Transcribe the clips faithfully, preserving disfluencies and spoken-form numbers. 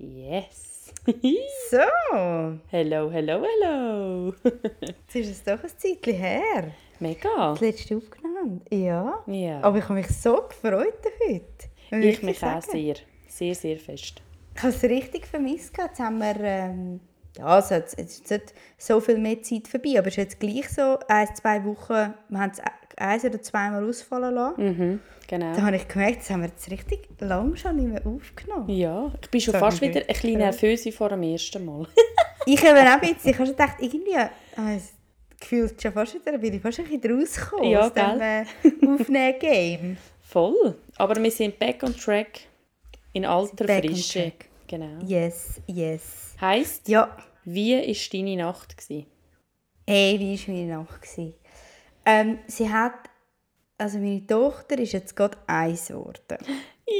Yes! So! Hello, hello, hello! Jetzt ist es doch ein Zeitchen her. Mega! Das letzte aufgenommen. Ja. ja. Aber ich habe mich so gefreut heute. Ich mich sagen. auch sehr. Sehr, sehr fest. Ich habe es richtig vermisst. Jetzt haben wir... Ähm, ja, also jetzt ist nicht so viel mehr Zeit vorbei, aber es ist jetzt gleich so ein, zwei Wochen... Wir haben es ein- oder zweimal ausfallen lassen. Mhm, genau. Da habe ich gemerkt, das haben wir jetzt richtig lange schon nicht mehr aufgenommen. Ja, ich bin schon so fast wieder ein bisschen nervös vor dem ersten Mal. Ich eben auch ein bisschen. Ich habe schon gedacht, irgendwie... Äh, gefühlt schon fast wieder, bin ich fast ein bisschen rausgekommen ja, aus dem äh, Aufnehmen-Game. Voll. Aber wir sind back on track. In alter back Frische. Genau. Yes, yes. Heisst, ja. Wie war deine Nacht? Hey, wie war meine Nacht? Ähm, sie hat, also meine Tochter ist jetzt gerade eins geworden.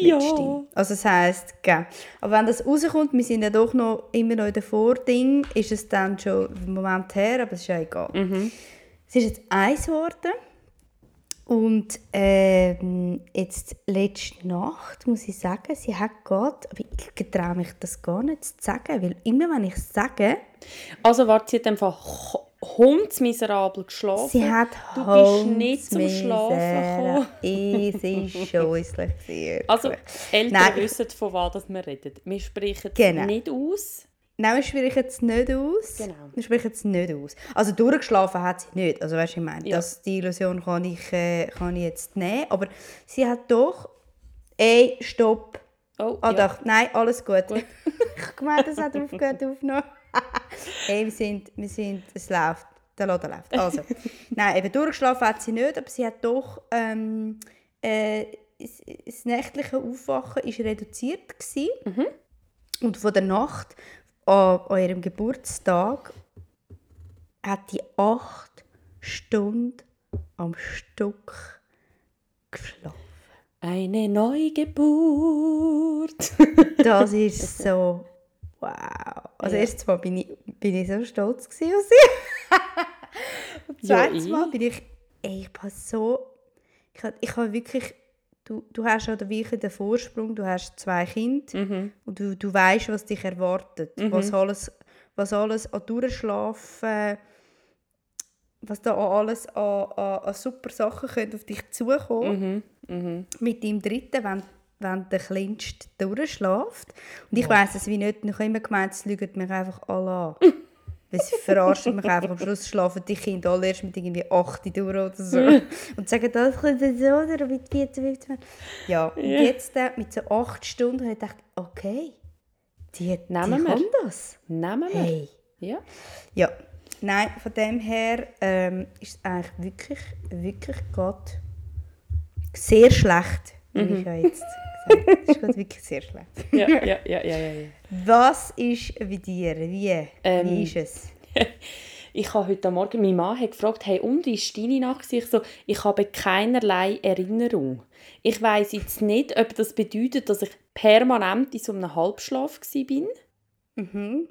Ja. Also das heisst, ja. Aber wenn das rauskommt, wir sind ja doch noch immer noch in der Vording, ist es dann schon im Moment her, aber es ist ja egal. Mhm. Es ist jetzt eins geworden und ähm, jetzt letzte Nacht, muss ich sagen, sie hat gerade, aber ich traue mich das gar nicht zu sagen, weil immer wenn ich es sage... Also warte, sie hat einfach hundsmiserabel geschlafen. Sie hat du bist nicht zum Schlafen gekommen. Es war scheußlich. Wirklich. Also, Eltern Nein. wissen, von was wir reden. Wir sprechen es genau. nicht aus. Nein, wir sprechen es nicht aus. Genau. Wir sprechen es nicht aus. Also durchgeschlafen hat sie nicht. Also weißt du, ich meine, ja. das, die Illusion kann ich, äh, kann ich jetzt nehmen. Aber sie hat doch... Ey, stopp. Oh, ah, ja. doch. Nein, alles gut. gut. Ich habe gemeint, es hat aufgehört aufgenommen. Hey, wir sind, wir sind, es läuft, der Laden läuft. Also, nein, eben durchgeschlafen hat sie nicht, aber sie hat doch, ähm, äh, das, das nächtliche Aufwachen war reduziert gewesen. Mhm. Und von der Nacht an, an ihrem Geburtstag hat die acht Stunden am Stück geschlafen. Eine Neugeburt! Das ist so... Wow. Also ja. Erstes Mal bin ich, bin ich so stolz gewesen auf sie. Und zweites ja, Mal bin ich... Ey, ich war so... Ich, ich habe wirklich... Du, du hast ja wirklich den Vorsprung, du hast zwei Kinder mhm. und du, du weißt, was dich erwartet. Mhm. Was alles, was alles an Durchschlafen... Was da alles an, an, an super Sachen können auf dich zukommen. Mhm. Mhm. Mit deinem Dritten, wenn wenn der Kleinste durchschläft. Und ich oh. weiss es wie nicht, ich habe immer gemeint, es lügen mich einfach alle an. Weil sie verarschen mich einfach. Am Schluss schlafen die Kinder alle erst mit irgendwie acht durch oder so. Und sagen, das könnte so, oder mit vierzehn, fünfzehn. Ja, und yeah. jetzt äh, mit so acht Stunden habe ich gedacht, okay, die, die kann das. Nehmen wir. Hey. Ja. ja. Nein, von dem her ähm, ist es eigentlich wirklich, wirklich Gott sehr schlecht. Mhm. Ich habe jetzt gesagt, das ist gerade wirklich sehr schlecht. Ja, ja, ja, ja, ja. Was ist bei dir? Wie, ähm, wie ist es? Ich habe heute Morgen, mein Mann hat gefragt, hey, und wie ist deine Nacht? Ich, so, ich habe keinerlei Erinnerung. Ich weiss jetzt nicht, ob das bedeutet, dass ich permanent in so einem Halbschlaf war. Mhm.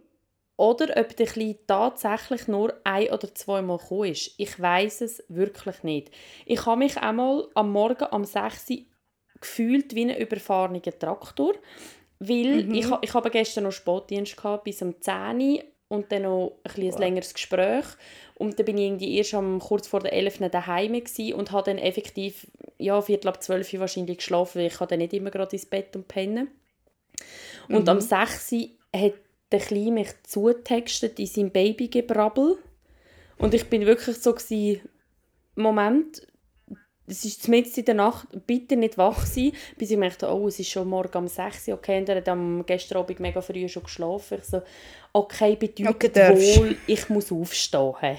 Oder ob der Kleine tatsächlich nur ein- oder zweimal gekommen ist. Ich weiss es wirklich nicht. Ich habe mich einmal am Morgen um sechs Uhr gefühlt wie ein überfahrener Traktor, weil mhm. ich, ich habe gestern noch Sportdienst gehabt, bis um zehn Uhr und dann noch ein, wow. ein längeres Gespräch und dann bin ich irgendwie erst am, kurz vor der elf Uhr daheim gewesen und habe dann effektiv ja, viertel ab zwölf Uhr wahrscheinlich geschlafen, weil ich dann nicht immer gerade ins Bett und pennen. Und mhm. am sechs Uhr hat der Kleine mich zutextet in seinem Babygebrabbel und ich bin wirklich so gewesen, Moment, es ist zumindest in der Nacht, bitte nicht wach sein, bis ich merkte, oh, es ist schon morgen um sechs Uhr, okay, und er hat am gestern Abend mega früh schon geschlafen. Ich so, okay, bedeutet okay, wohl, ich muss aufstehen.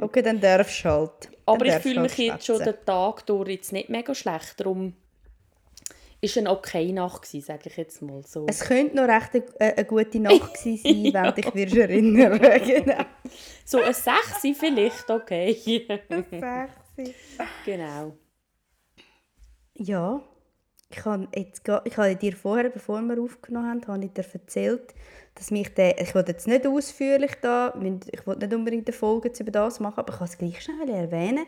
Okay, dann darfst du halt. Dann aber ich fühle mich halt jetzt schon den Tag durch jetzt nicht mega schlecht, darum es war eine okay Nacht, sage ich jetzt mal so. Es könnte noch recht eine, eine gute Nacht sein, wenn ja. dich wirst erinnern. Genau. So ein sechs Uhr vielleicht, okay. Genau. Ja, ich habe, jetzt, ich habe dir vorher, bevor wir aufgenommen haben, habe ich dir erzählt, dass mich der, ich wollte jetzt nicht ausführlich da, ich wollte nicht unbedingt eine Folge über das machen, aber ich kann es gleich schnell erwähnen,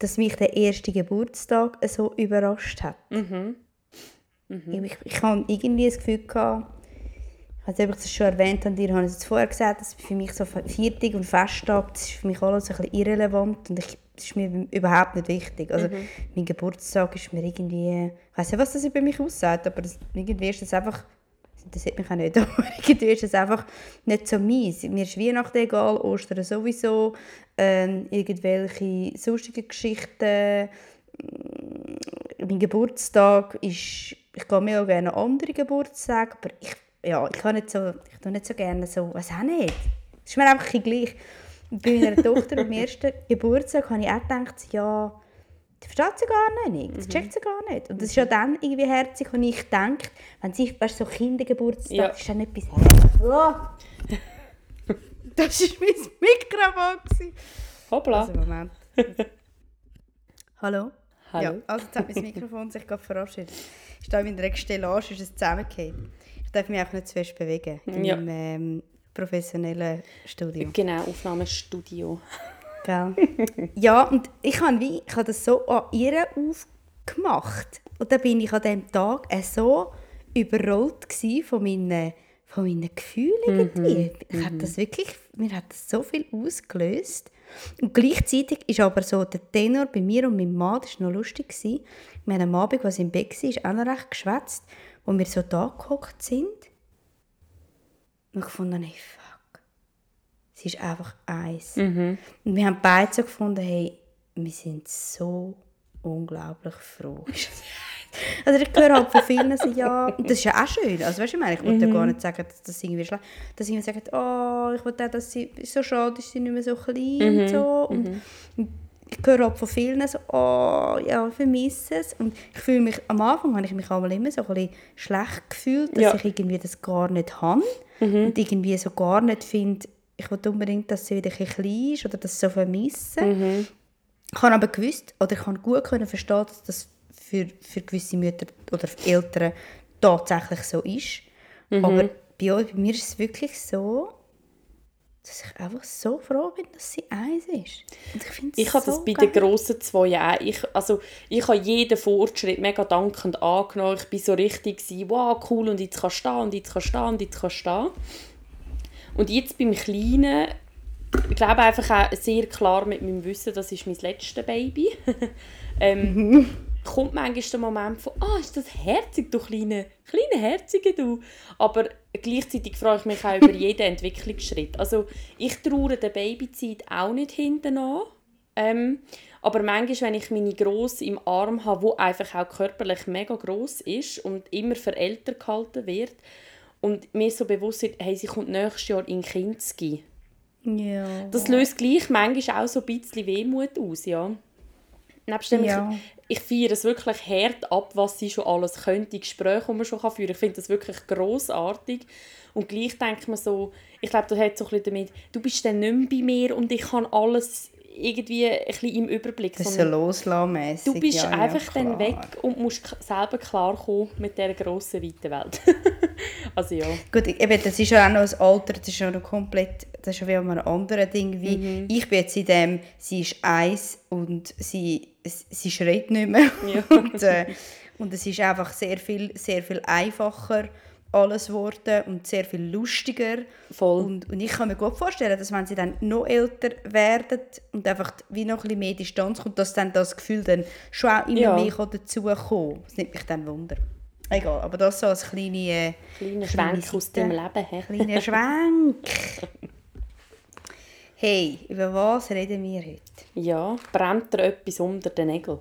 dass mich der erste Geburtstag so überrascht hat. Mhm. Mhm. Ich, ich, ich hatte irgendwie das Gefühl gehabt, Also, ich habe es schon erwähnt und ihr habt es vorher gesagt, dass für mich so Viertag und Festtag, das ist für mich alles ein bisschen irrelevant und ich, das ist mir überhaupt nicht wichtig. Also mhm. mein Geburtstag ist mir irgendwie, ich weiss nicht, was das über mich aussagt, aber das, irgendwie ist das einfach, das sieht mich auch nicht, aber irgendwie ist das einfach nicht so meins. Mir ist Weihnachten egal, Ostern sowieso, ähm, irgendwelche sonstigen Geschichten. Mein Geburtstag ist, ich gehe mir auch gerne an andere Geburtstage, aber ich Ja, ich kann nicht so, ich tue nicht so gerne so, was auch nicht. Das ist mir einfach ein bisschen gleich. Bei meiner Tochter am ersten Geburtstag habe ich auch gedacht, ja, die versteht sie gar nicht, das checkt sie gar nicht. Und das ist ja dann irgendwie herzig, und ich denke, wenn sie, weißt, so Kindergeburtstag, ja. ist dann etwas herzig. Oh. Das war mein Mikrofon. Hoppla. Also, Moment. Hallo? Hallo. Ja, also jetzt hat mein Mikrofon sich gerade verabschiedet. Ich stehe in einer Stellage, ist es zusammengefallen. Ich darf mich auch nicht zu fest bewegen im ja. ähm, professionellen Studio. Genau, Aufnahmestudio. Gell? Ja, und ich habe, wie, ich habe das so an ihr aufgemacht. Und dann war ich an diesem Tag so überrollt von meinen, von meinen Gefühlen. Mhm. Ich habe das wirklich, mir hat das so viel ausgelöst. Und gleichzeitig war aber so der Tenor bei mir und meinem Mann, das war noch lustig. Wir haben am Abend, als ich im Bett war, ist auch noch recht geschwätzt. Wo wir so da gehockt sind. Und ich fand, hey, fuck. Es ist einfach eins. Mhm. Und wir haben beide so gefunden, hey, wir sind so unglaublich froh. Also ich höre halt von vielen so, ja, und das ist ja auch schön. Also weißt du, ich meine, ich wollte mhm. ja gar nicht sagen, dass das irgendwie schlecht ist. Dass irgendwie sagen, oh, ich wollte auch, dass sie so schade ist, sie nicht mehr so klein mhm. und so. Und, mhm. und ich höre auch von vielen so, oh, ja, ich vermisse es. Und ich fühle mich, am Anfang habe ich mich einmal immer so ein bisschen schlecht gefühlt, dass ja. ich irgendwie das gar nicht habe. Mhm. Und irgendwie so gar nicht finde, ich will unbedingt, dass sie wieder ein bisschen klein ist oder das so vermissen. Mhm. Ich habe aber gewusst, oder ich konnte gut verstehen, dass das für, für gewisse Mütter oder Eltern tatsächlich so ist. Mhm. Aber bei, euch, bei mir ist es wirklich so, dass ich einfach so froh bin, dass sie eins ist. Und ich finde es Ich habe so das bei geil. Den grossen zwei auch. Ich, also, ich habe jeden Fortschritt mega dankend angenommen. Ich war so richtig, wow, cool, und jetzt kannst du stehen, und jetzt kannst du stehen, und jetzt kannst du stehen. Und jetzt beim Kleinen, ich glaube einfach auch sehr klar mit meinem Wissen, das ist mein letztes Baby, ähm, mhm. kommt manchmal der Moment von, ah, ist das herzig, du kleine, kleine Herzige, du. Aber gleichzeitig freue ich mich auch über jeden Entwicklungsschritt. Also ich trauere der Babyzeit auch nicht hinten an. Ähm, aber manchmal, wenn ich meine Grosse im Arm habe, die einfach auch körperlich mega gross ist und immer für älter gehalten wird und mir so bewusst ist, hey, sie kommt nächstes Jahr in Kinski. Ja. Das löst gleich manchmal auch so ein bisschen Wehmut aus, ja. Ja. Ich, ich feiere es wirklich hart ab, was sie schon alles könnte, Gespräche, die man schon führen kann. Ich finde das wirklich grossartig. Und gleich denkt man so, ich glaube, du hast so ein bisschen damit, du bist dann nicht mehr bei mir und ich kann alles irgendwie ein bisschen im Überblick. Das ist so loslassmässig. Du bist ja, einfach ja, dann weg und musst selber klarkommen mit dieser grossen, weiten Welt. Also ja. Gut, eben, das ist ja auch noch ein Alter, das ist ja noch komplett, das ist ja wie an einem anderen Ding, wie mhm. ich bin jetzt in dem, sie ist eins und sie, sie schreit nicht mehr. Ja. Und, äh, und es ist einfach sehr viel, sehr viel einfacher alles geworden und sehr viel lustiger. Voll. Und, und ich kann mir gut vorstellen, dass wenn sie dann noch älter werden und einfach wie noch ein bisschen mehr Distanz kommt, dass dann das Gefühl dann schon auch immer ja. mehr dazukommt. Das nimmt mich dann Wunder. Egal, aber das so als kleine, kleine Schwenk aus dem Leben. He? Kleiner Schwenk. Hey, über was reden wir heute? Ja, brennt dir etwas unter den Nägeln?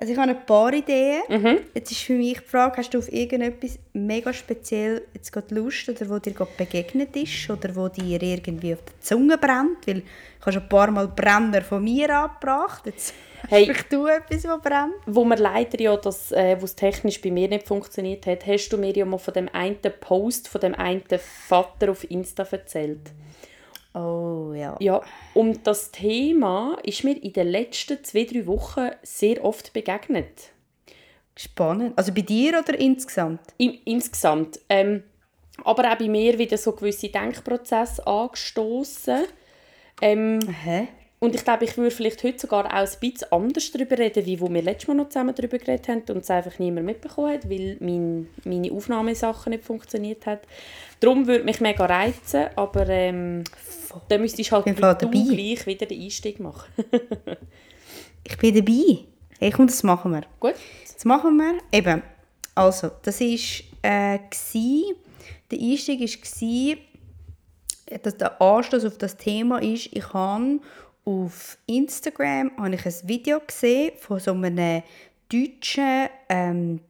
Also ich habe ein paar Ideen. Mhm. Jetzt ist für mich die Frage, hast du auf irgendetwas mega speziell jetzt gerade Lust oder wo dir gerade begegnet ist oder wo dir irgendwie auf der Zunge brennt? Weil ich habe schon ein paar Mal Brenner von mir angebracht. Jetzt hey, hast du etwas, das brennt? Wo mir leider ja, das, äh, was technisch bei mir nicht funktioniert hat, hast du mir ja mal von dem einen Post, von dem einen Vater auf Insta erzählt. Oh, ja. Ja, und das Thema ist mir in den letzten zwei, drei Wochen sehr oft begegnet. Spannend. Also bei dir oder insgesamt? Im, insgesamt. Ähm, aber auch bei mir wieder so gewisse Denkprozesse angestoßen. Ähm, Und ich glaube, ich würde vielleicht heute sogar auch ein bisschen anders darüber reden, wie wo wir letztes Mal noch zusammen darüber geredet haben und es einfach niemand mitbekommen hat, weil mein, meine Aufnahmesache nicht funktioniert hat. Darum würde mich mega reizen, aber ähm, dann müsstest halt du halt gleich wieder den Einstieg machen. Ich bin dabei. Hey, komm, das machen wir. Gut. Das machen wir. Eben. Also, das war... Äh, der Einstieg war, dass der Anstoß auf das Thema ist, ich habe auf Instagram habe ich ein Video gesehen von so einem deutschen ähm,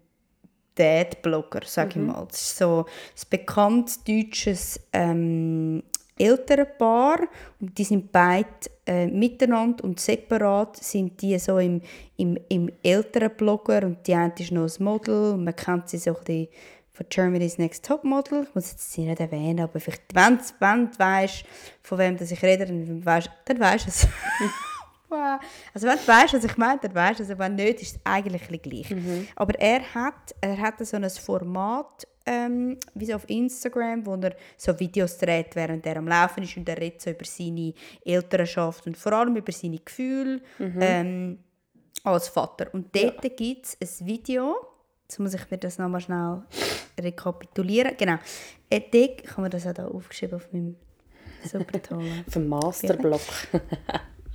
Dad-Blogger, sage ich mal. Das ist so ein bekanntes deutsches ähm, Elternpaar. Und die sind beide äh, miteinander und separat sind die so im, im, im Elternblogger. Und die eine ist noch ein Model und man kennt sie so ein bisschen von Germany's Next Topmodel. Ich muss jetzt sie nicht erwähnen, aber vielleicht, wenn du weißt, von wem ich rede, dann weißt du weißt es. Also wenn du weißt, was ich meine, dann weißt du es. Also wenn nicht, ist es eigentlich gleich. Mhm. Aber er hat, er hat so ein Format, ähm, wie so auf Instagram, wo er so Videos dreht, während er am Laufen ist und er redet so über seine Elternschaft und vor allem über seine Gefühle mhm. ähm, als Vater. Und dort ja. gibt es ein Video, jetzt muss ich mir das nochmal schnell rekapitulieren. Genau. Ethik, ich habe mir das auch da aufgeschrieben auf meinem super tollen auf dem Masterblock.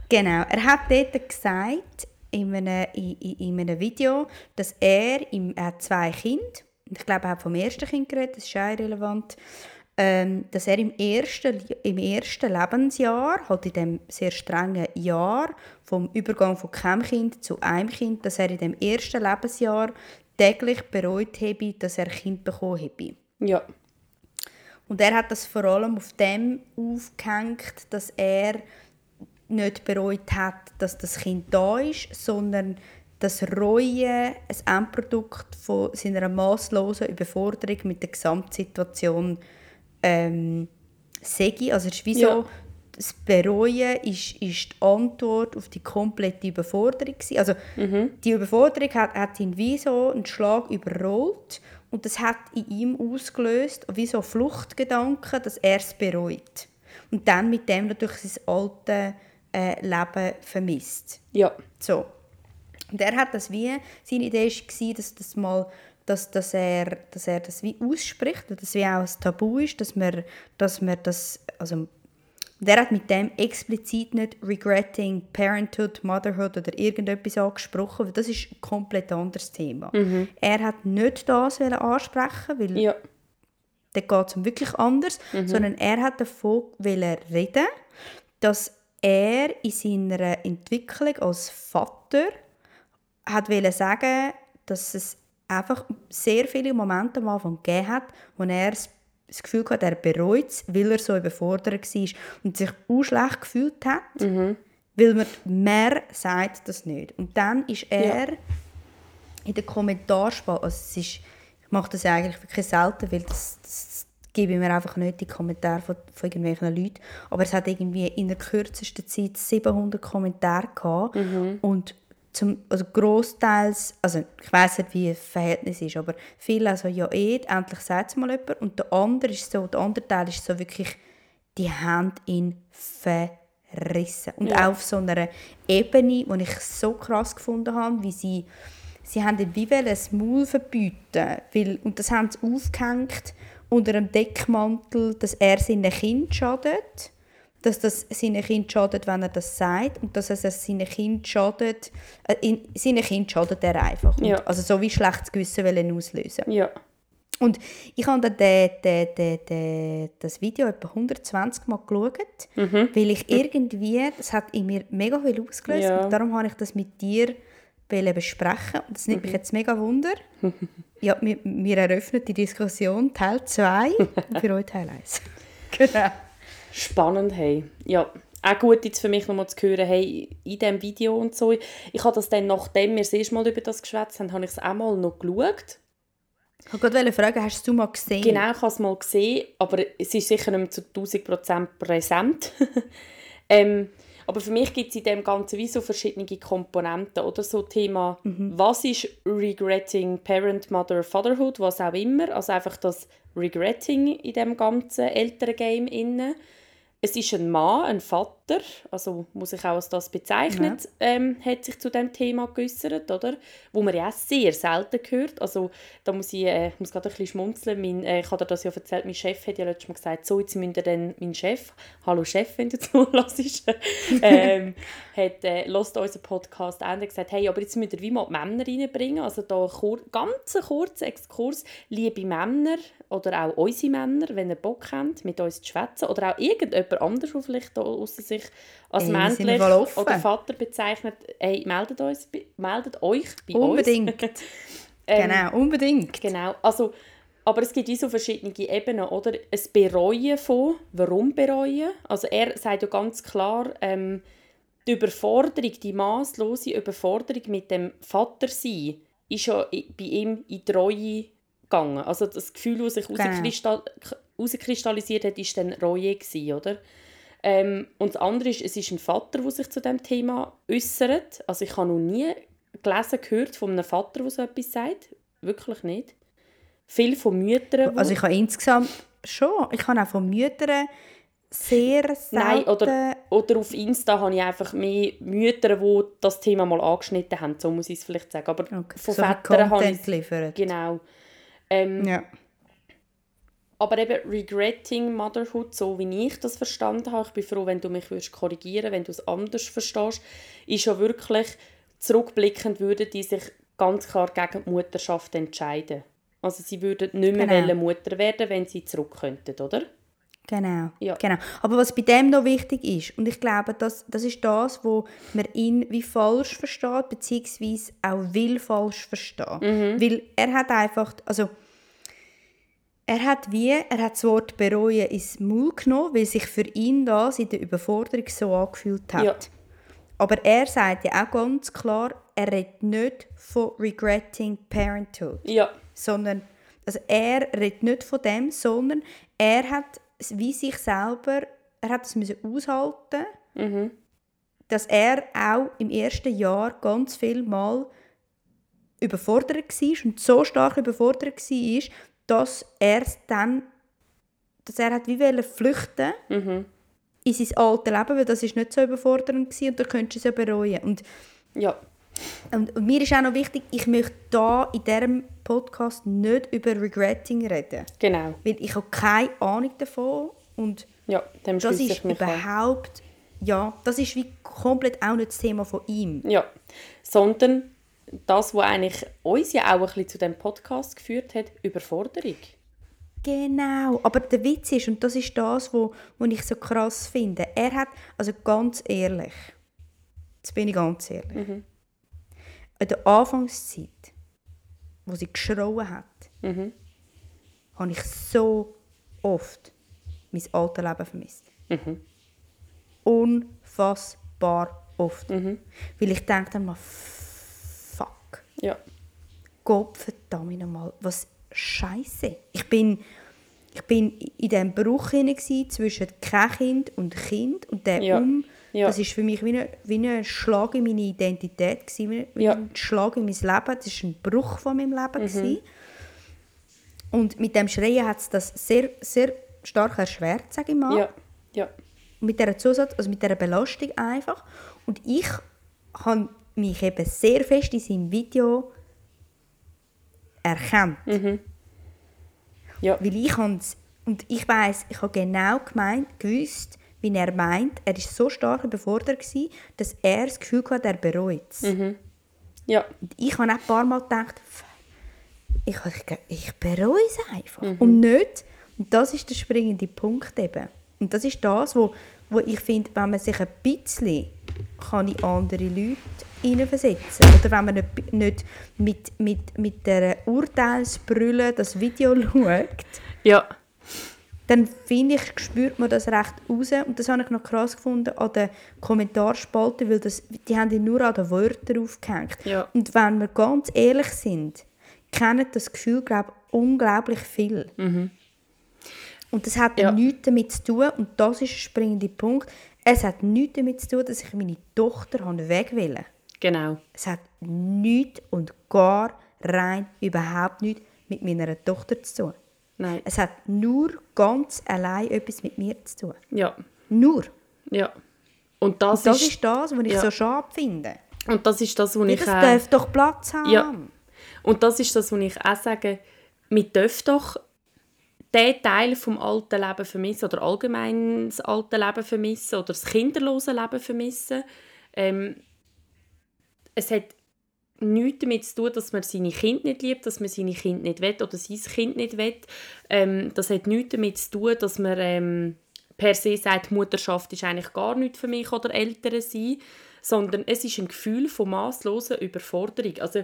Genau. Er hat dort gesagt, in einem, in, in einem Video, dass er, im, er hat zwei Kinder, ich glaube, er hat vom ersten Kind geredet, das ist auch irrelevant, ähm, dass er im ersten, im ersten Lebensjahr, halt in dem sehr strengen Jahr, vom Übergang von keinem Kind zu einem Kind, dass er in dem ersten Lebensjahr täglich bereut habe, dass er ein Kind bekommen habe. Ja. Und er hat das vor allem auf dem aufgehängt, dass er nicht bereut hat, dass das Kind da ist, sondern dass Reue ein Endprodukt von seiner masslosen Überforderung mit der Gesamtsituation ähm, sei. Also es ist wie ja. so, das Bereuen ist, ist die Antwort auf die komplette Überforderung. Also mhm. die Überforderung hat, hat ihn wie so einen Schlag überrollt und das hat in ihm ausgelöst, wie so Fluchtgedanken, dass er es bereut. Und dann mit dem natürlich sein altes äh, Leben vermisst. Ja. So. Und er hat das wie, seine Idee war, dass das mal... Dass, dass, er, dass er das wie ausspricht, dass das wie auch ein Tabu ist, dass man, dass man das... Also, der hat mit dem explizit nicht Regretting Parenthood, Motherhood oder irgendetwas angesprochen, weil das ist ein komplett anderes Thema. Mhm. Er hat nicht das ansprechen, weil ja. dann geht es um wirklich anders, mhm. sondern er hat davon reden, dass er in seiner Entwicklung als Vater hat sagen, dass es einfach sehr viele Momente am Anfang gegeben hat, wo er es das Gefühl hatte, er bereut es, weil er so überfordert war und sich auch schlecht gefühlt hat, mhm. weil man mehr sagt das nicht. Und dann ist er ja. in den Kommentarspalte, also es ist, ich mache das eigentlich wirklich selten, weil das, das gebe ich mir einfach nicht, die Kommentare von, von irgendwelchen Leuten, aber es hat irgendwie in der kürzesten Zeit siebenhundert Kommentare gehabt mhm. und zum, also grossteils, also ich weiss nicht, wie das Verhältnis ist, aber viele also ja eh, endlich sagt es mal jemand. Und der andere ist so, der andere Teil ist so wirklich, die haben ihn verrissen. Und ja. auch auf so einer Ebene, die ich so krass gefunden habe, wie sie, sie haben den Vivel das Maul verbieten, weil, und das haben sie aufgehängt unter einem Deckmantel, dass er seinen Kind schadet. Dass das seinen Kind schadet, wenn er das sagt und dass es das seinen Kind schadet, äh, in, seinen Kind schadet er einfach. Ja. Und, also so wie schlechtes Gewissen wollen auslösen. Ja. Und ich habe dann de, de, de, de, das Video etwa hundertzwanzig Mal geschaut, mhm. weil ich irgendwie, das hat in mir mega viel ausgelöst ja. und darum habe ich das mit dir besprechen und das nimmt mhm. mich jetzt mega Wunder. Ja, wir, wir eröffnen die Diskussion Teil zwei für euch Teil eins. Genau. Spannend, hey. Ja, auch gut jetzt für mich nochmal zu hören, hey, in diesem Video und so. Ich habe das dann, nachdem wir das erste Mal über das geschwätzt haben, habe ich es auch mal noch geschaut. Ich wollte gerade fragen, hast du es mal gesehen? Genau, ich habe es mal gesehen, aber es ist sicher nicht mehr zu tausend Prozent präsent. ähm, aber für mich gibt es in dem Ganzen wie so verschiedene Komponenten, oder? So Thema, mhm. was ist Regretting Parent, Mother, Fatherhood, was auch immer. Also einfach das Regretting in dem ganzen Elterngame inne. Es ist ein Mann, ein Vater, also muss ich auch als das bezeichnen, ja. ähm, hat sich zu diesem Thema geäussert, oder? Wo man ja auch sehr selten hört. Also da muss ich, äh, muss gerade ein bisschen schmunzeln. Mein, äh, ich habe dir das ja erzählt, mein Chef hat ja letztes Mal gesagt, so, jetzt müsst ihr dann, mein Chef, hallo Chef, wenn du zuhörst, ähm, hat äh, hört unseren Podcast an und gesagt, hey, aber jetzt müsst ihr wie mal die Männer reinbringen. Also da ein ganz kurzer Exkurs, liebe Männer oder auch unsere Männer, wenn ihr Bock habt, mit uns zu schwätzen oder auch irgendjemand anders, der vielleicht außer sich als männlich oder Vater bezeichnet, ey, meldet, uns, meldet euch bei unbedingt. Uns. Unbedingt. ähm, genau, unbedingt. Genau, also, aber es gibt wie so verschiedene Ebenen, oder? Ein Bereuen von, warum bereuen? Also er sagt ja ganz klar, ähm, die Überforderung, die masslose Überforderung mit dem Vatersein ist ja bei ihm in die Reue gegangen. Also das Gefühl, das sich herauskristallisiert genau. herauskristallisiert hat, war dann Reue, oder? Ähm, und das andere ist, es ist ein Vater, der sich zu diesem Thema äußert. Also ich habe noch nie gelesen, gehört von einem Vater, der so etwas sagt. Wirklich nicht. Viel von Müttern. Also ich habe insgesamt schon, ich habe auch von Müttern sehr selten... Nein, oder, oder auf Insta habe ich einfach mehr Mütter, die das Thema mal angeschnitten haben, so muss ich es vielleicht sagen. Aber okay. Von so Vätern habe ich... Liefert. Genau. Ähm, ja. Aber eben Regretting Motherhood, so wie ich das verstanden habe, ich bin froh, wenn du mich korrigieren würdest, wenn du es anders verstehst, ist ja wirklich, zurückblickend würden die sich ganz klar gegen die Mutterschaft entscheiden. Also sie würden nicht mehr genau. Mutter werden, wenn sie zurück könnten, oder? Genau. Ja. Genau. Aber was bei dem noch wichtig ist, und ich glaube, das, das ist das, wo man ihn wie falsch versteht, beziehungsweise auch will falsch verstehen. Mhm. Weil er hat einfach... Also, Er hat wie, er hat das Wort bereuen ins Maul genommen, weil sich für ihn das in der Überforderung so angefühlt hat. Ja. Aber er sagt ja auch ganz klar, er redet nicht von regretting parenthood. Ja. Sondern, also er redet nicht von dem, sondern er hat wie sich selber, er hat es müssen aushalten, mhm. dass er auch im ersten Jahr ganz viel mal überfordert war und so stark überfordert war, dass er dann, dass er hat wie wollte flüchten mhm. in sein altes Leben, weil das ist nicht so überfordernd gewesen und da könntest du es ja bereuen. Und, ja. und, und mir ist auch noch wichtig, ich möchte da in diesem Podcast nicht über Regretting reden. Genau. Weil ich habe keine Ahnung davon und ja, dem das ist überhaupt, an. ja, das ist wie komplett auch nicht das Thema von ihm. Ja, sondern das, was eigentlich uns ja auch ein bisschen zu diesem Podcast geführt hat, Überforderung. Genau, aber der Witz ist, und das ist das, was ich so krass finde, er hat, also ganz ehrlich, jetzt bin ich ganz ehrlich, mhm. in der Anfangszeit, wo sie geschrauen hat, mhm. habe ich so oft mein altes Leben vermisst. Mhm. Unfassbar oft. Mhm. Weil ich denke dann mal, ja. Gott verdammt nochmal, was Scheiße. Ich bin, ich bin in diesem Bruch hinein gewesen, zwischen kein Kind und Kind und der ja. Um. Ja. Das war für mich wie ein, wie ein Schlag in meine Identität, gewesen, wie ja. ein Schlag in mein Leben. Das war ein Bruch von meinem Leben. Mhm. Gewesen. Und mit dem Schreien hat es das sehr, sehr stark erschwert, sage ich mal. Ja. Ja. Mit dieser Zusatz, also mit dieser Belastung einfach. Und ich habe mich eben sehr fest in seinem Video erkannt. Mhm. Ja. Weil ich hans und ich weiss, ich habe genau gemeint, gewusst, wie er meint, er war so stark überfordert gewesen, dass er das Gefühl hatte, er bereut es. Mhm. Ja. Und ich habe auch ein paar Mal gedacht, ich, ich, ich bereue es einfach. Mhm. Und nicht, und das ist der springende Punkt eben. Und das ist das, wo, wo ich finde, wenn man sich ein bisschen kann in andere Leute hineinversetzen. Oder wenn man nicht, nicht mit, mit, mit der Urteilsbrille das Video schaut, ja. dann finde ich, spürt man das recht raus. Und das habe ich noch krass gefunden an den Kommentarspalte, weil das, die haben ihn nur an den Wörtern aufgehängt. Ja. Und wenn wir ganz ehrlich sind, kennen das Gefühl, glaube ich, unglaublich viel. Mhm. Und das hat ja. nichts damit zu tun, und das ist der springende Punkt, es hat nichts damit zu tun, dass ich meine Tochter weg will. Genau. Es hat nichts und gar rein überhaupt nichts mit meiner Tochter zu tun. Nein. Es hat nur ganz allein etwas mit mir zu tun. Ja. Nur. Ja. Und das, und das ist, ist das, was ich ja. so schade finde. Und das ist das, was ich... Das äh, darf doch Platz haben. Ja. Und das ist das, was ich auch sage, wir dürfen doch diesen Teil vom alten Leben vermissen oder allgemein das alte Leben vermissen oder das kinderlose Leben vermissen. Ähm, es hat nichts damit zu tun, dass man seine Kinder nicht liebt, dass man seine Kinder nicht will oder sein Kind nicht will. Ähm, das hat nichts damit zu tun, dass man ähm, per se sagt, Mutterschaft ist eigentlich gar nichts für mich oder Eltern sein, sondern es ist ein Gefühl von massloser Überforderung. Also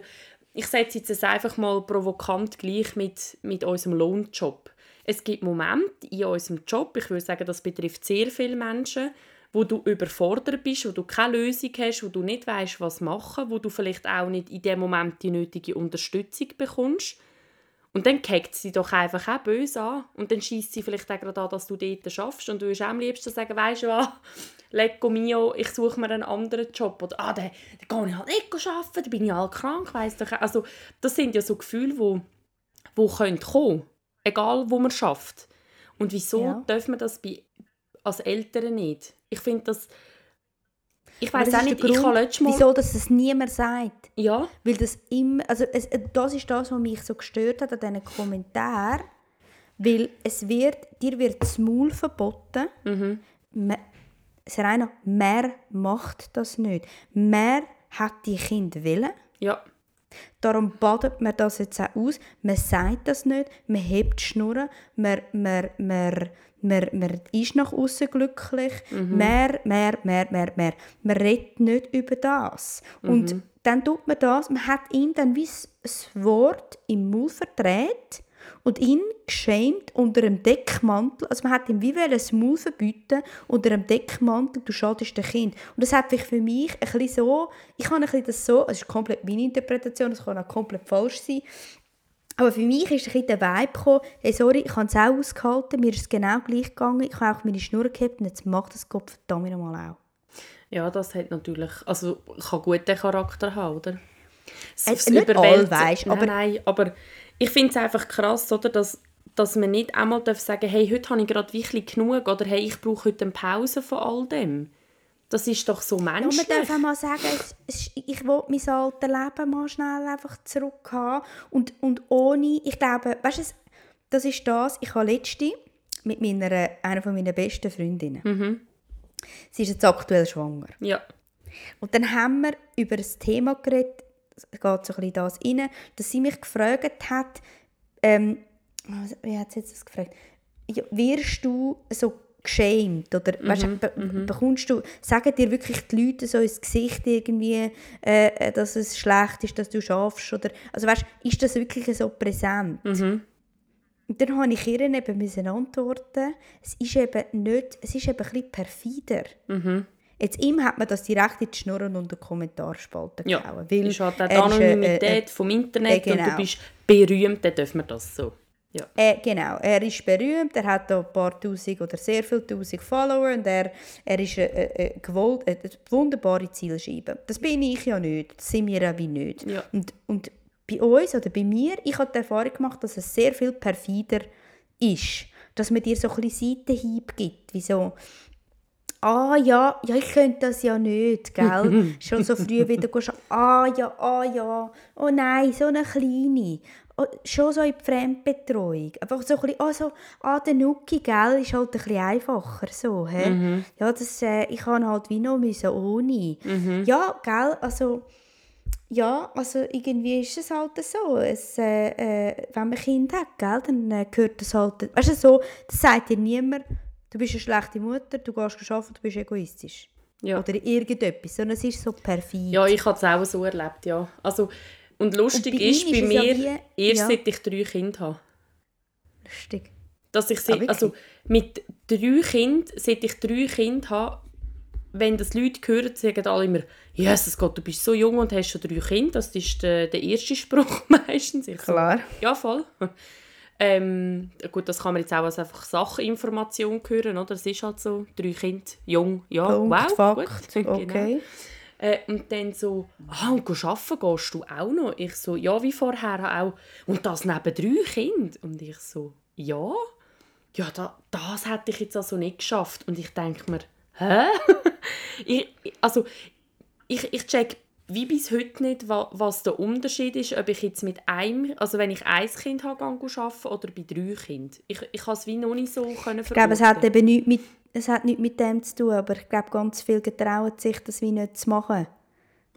ich setze jetzt einfach mal provokant gleich mit, mit unserem Lohnjob. Es gibt Momente in unserem Job, ich würde sagen, das betrifft sehr viele Menschen, wo du überfordert bist, wo du keine Lösung hast, wo du nicht weißt, was machen, wo du vielleicht auch nicht in dem Moment die nötige Unterstützung bekommst. Und dann kackt sie doch einfach auch böse an. Und dann schießt sie vielleicht auch gerade an, dass du dort schaffst. Und du würdest am liebsten sagen, weisst du was, Lecco mio, ich suche mir einen anderen Job. Oder, ah, dann, dann gehe ich halt nicht arbeiten, dann bin ich halt krank. Weiss doch. Also, das sind ja so Gefühle, die wo, wo kommen können. Egal, wo man schafft. Und wieso ja. dürfen wir das bei, als Eltern nicht? Ich finde das... Ich weiss auch nicht, Grund, ich kann letztes Mal... Wieso, dass es niemand sagt? Ja. Weil das immer... Also es, das ist das, was mich so gestört hat an diesen Kommentaren. Weil es wird... Dir wird das Maul verboten. Mhm. Man, Sereina, mehr macht das nicht. Mehr hat die Kinder willen. Ja. Darum badet man das jetzt auch aus. Man sagt das nicht. Man hebt die Schnurren. Man... man, man Man, man ist nach außen glücklich, mhm. mehr, mehr, mehr, mehr, mehr. Man redet nicht über das. Mhm. Und dann tut man das, man hat ihn dann wie das Wort im Mund verdreht und ihn geschämt unter dem Deckmantel. Also man hat ihm wie das Mund verbieten unter dem Deckmantel, du schadest dem Kind. Und das hat für mich ein bisschen so, ich habe ein bisschen das so, es ist komplett meine Interpretation, es kann auch komplett falsch sein, aber für mich ist ein der Vibe gekommen, hey, sorry, ich habe es auch ausgehalten, mir ist es genau gleich gegangen, ich habe auch meine Schnur gehabt und jetzt macht das Kopf verdammt nochmal auch. Ja, das hat natürlich, also kann gut den Charakter haben, oder? Es nicht all, weißt, nein, aber... Nein, aber ich finde es einfach krass, oder, dass, dass man nicht einmal sagen darf, hey, heute habe ich gerade wirklich genug oder hey, ich brauche heute eine Pause von all dem. Das ist doch so menschlich. Ja, man darf auch mal sagen, ich, ich will mein altes Leben mal schnell einfach zurück haben. Und, und ohne, ich glaube, weißt du, das ist das, ich habe letzte mit meiner, einer meiner besten Freundinnen. Mhm. Sie ist jetzt aktuell schwanger. Ja. Und dann haben wir über das Thema geredet, es geht so ein bisschen das rein, dass sie mich gefragt hat, ähm, wie hat sie jetzt das gefragt? Ja, wirst du so geschämt oder weißt, mm-hmm, be- mm-hmm. bekommst du, sagen dir wirklich die Leute so ins Gesicht irgendwie, äh, dass es schlecht ist, dass du schaffst oder, also weißt, ist das wirklich so präsent? Mm-hmm. Und dann habe ich ihr eben antworten, es ist eben nicht, es ist eben ein bisschen perfider. Mm-hmm. Jetzt ihm hat man das direkt in die Schnurren und den Kommentarspalten ja. gehauen. Weil es hat die Anonymität äh, äh, vom Internet äh, genau. und du bist berühmt, dann dürfen wir das so. Ja. Äh, genau, er ist berühmt, er hat ein paar tausend oder sehr viele tausend Follower und er, er ist eine, eine, gewollt, eine wunderbare Zielscheibe. Das bin ich ja nicht, das sind wir ja wie nicht. Ja. Und, und bei uns oder bei mir, ich habe die Erfahrung gemacht, dass es sehr viel perfider ist. Dass man dir so ein bisschen Seitenhieb gibt, wie so, ah ja, ja, ich könnte das ja nicht, gell? Schon so früh wieder gehst, ah ja, ah ja, oh nein, so eine kleine. Schon so in die Fremdbetreuung. Einfach so ein bisschen, oh, so, ah, der Nuki, gell, ist halt ein bisschen einfacher, so, hä? Mhm. Ja, das, äh, ich kann halt wie noch müssen, ohne. Mhm. Ja, gell, also, ja, also irgendwie ist es halt so, es, äh, äh, wenn man Kinder hat, gell, dann äh, gehört das halt, weißt du, so, das sagt dir niemand, du bist eine schlechte Mutter, du gehst arbeiten, du bist egoistisch. Ja. Oder irgendetwas, sondern es ist so perfid. Ja, ich habe es auch so erlebt, ja. Also, Und lustig und bei ist, bei ist mir, ja wie, erst ja. seit ich drei Kinder habe. Lustig. Dass ich se- also mit drei Kindern, seit ich drei Kinder habe, wenn das Leute hören, sagen alle immer, Jesus Gott, du bist so jung und hast schon drei Kinder. Das ist der, der erste Spruch meistens. Ich Klar. So, ja, voll. Ähm, gut, das kann man jetzt auch als einfach Sachinformation hören, oder? Es ist halt so, drei Kinder, jung, ja, Punkt, wow, Fakt. Gut. Okay. Genau. Äh, und dann so, ah, und arbeiten gehst du auch noch? Ich so, ja, wie vorher auch. Und das neben drei Kindern? Und ich so, ja. ja, da, das hätte ich jetzt also nicht geschafft. Und ich denke mir, hä? ich, also, ich, ich check wie bis heute nicht, was der Unterschied ist, ob ich jetzt mit einem, also wenn ich ein Kind habe, arbeite oder bei drei Kindern. Ich, ich kann es wie noch nicht so verorten. Ich glaube, es hat eben nichts mit, es hat nichts mit dem zu tun, aber ich glaube, ganz viele getrauen sich, das wie nicht zu machen.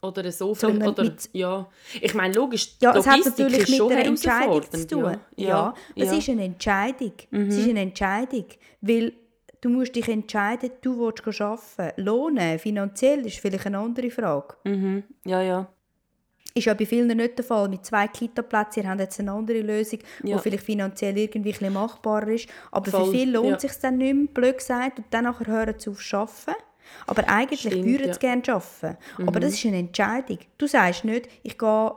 Oder so viel, oder, mit, ja. Ich meine, logisch, ja, es Logistik hat natürlich ist schon mit einer Entscheidung zu tun. Ja, ja, ja. ja. Es ist eine Entscheidung. Mhm. Es ist eine Entscheidung, weil du musst dich entscheiden, du willst arbeiten. Lohnen, finanziell, ist vielleicht eine andere Frage. Mhm. Ja, ja. Ist ja bei vielen nicht der Fall. Mit zwei Kita-Plätzen, ihr habt jetzt eine andere Lösung, ja. die vielleicht finanziell irgendwie ein machbarer ist. Aber Voll. für viele lohnt ja. es sich dann nicht mehr, blöd gesagt. Und dann hören sie auf zu arbeiten. Aber eigentlich würden ja. sie gerne arbeiten. Mhm. Aber das ist eine Entscheidung. Du sagst nicht, ich gehe,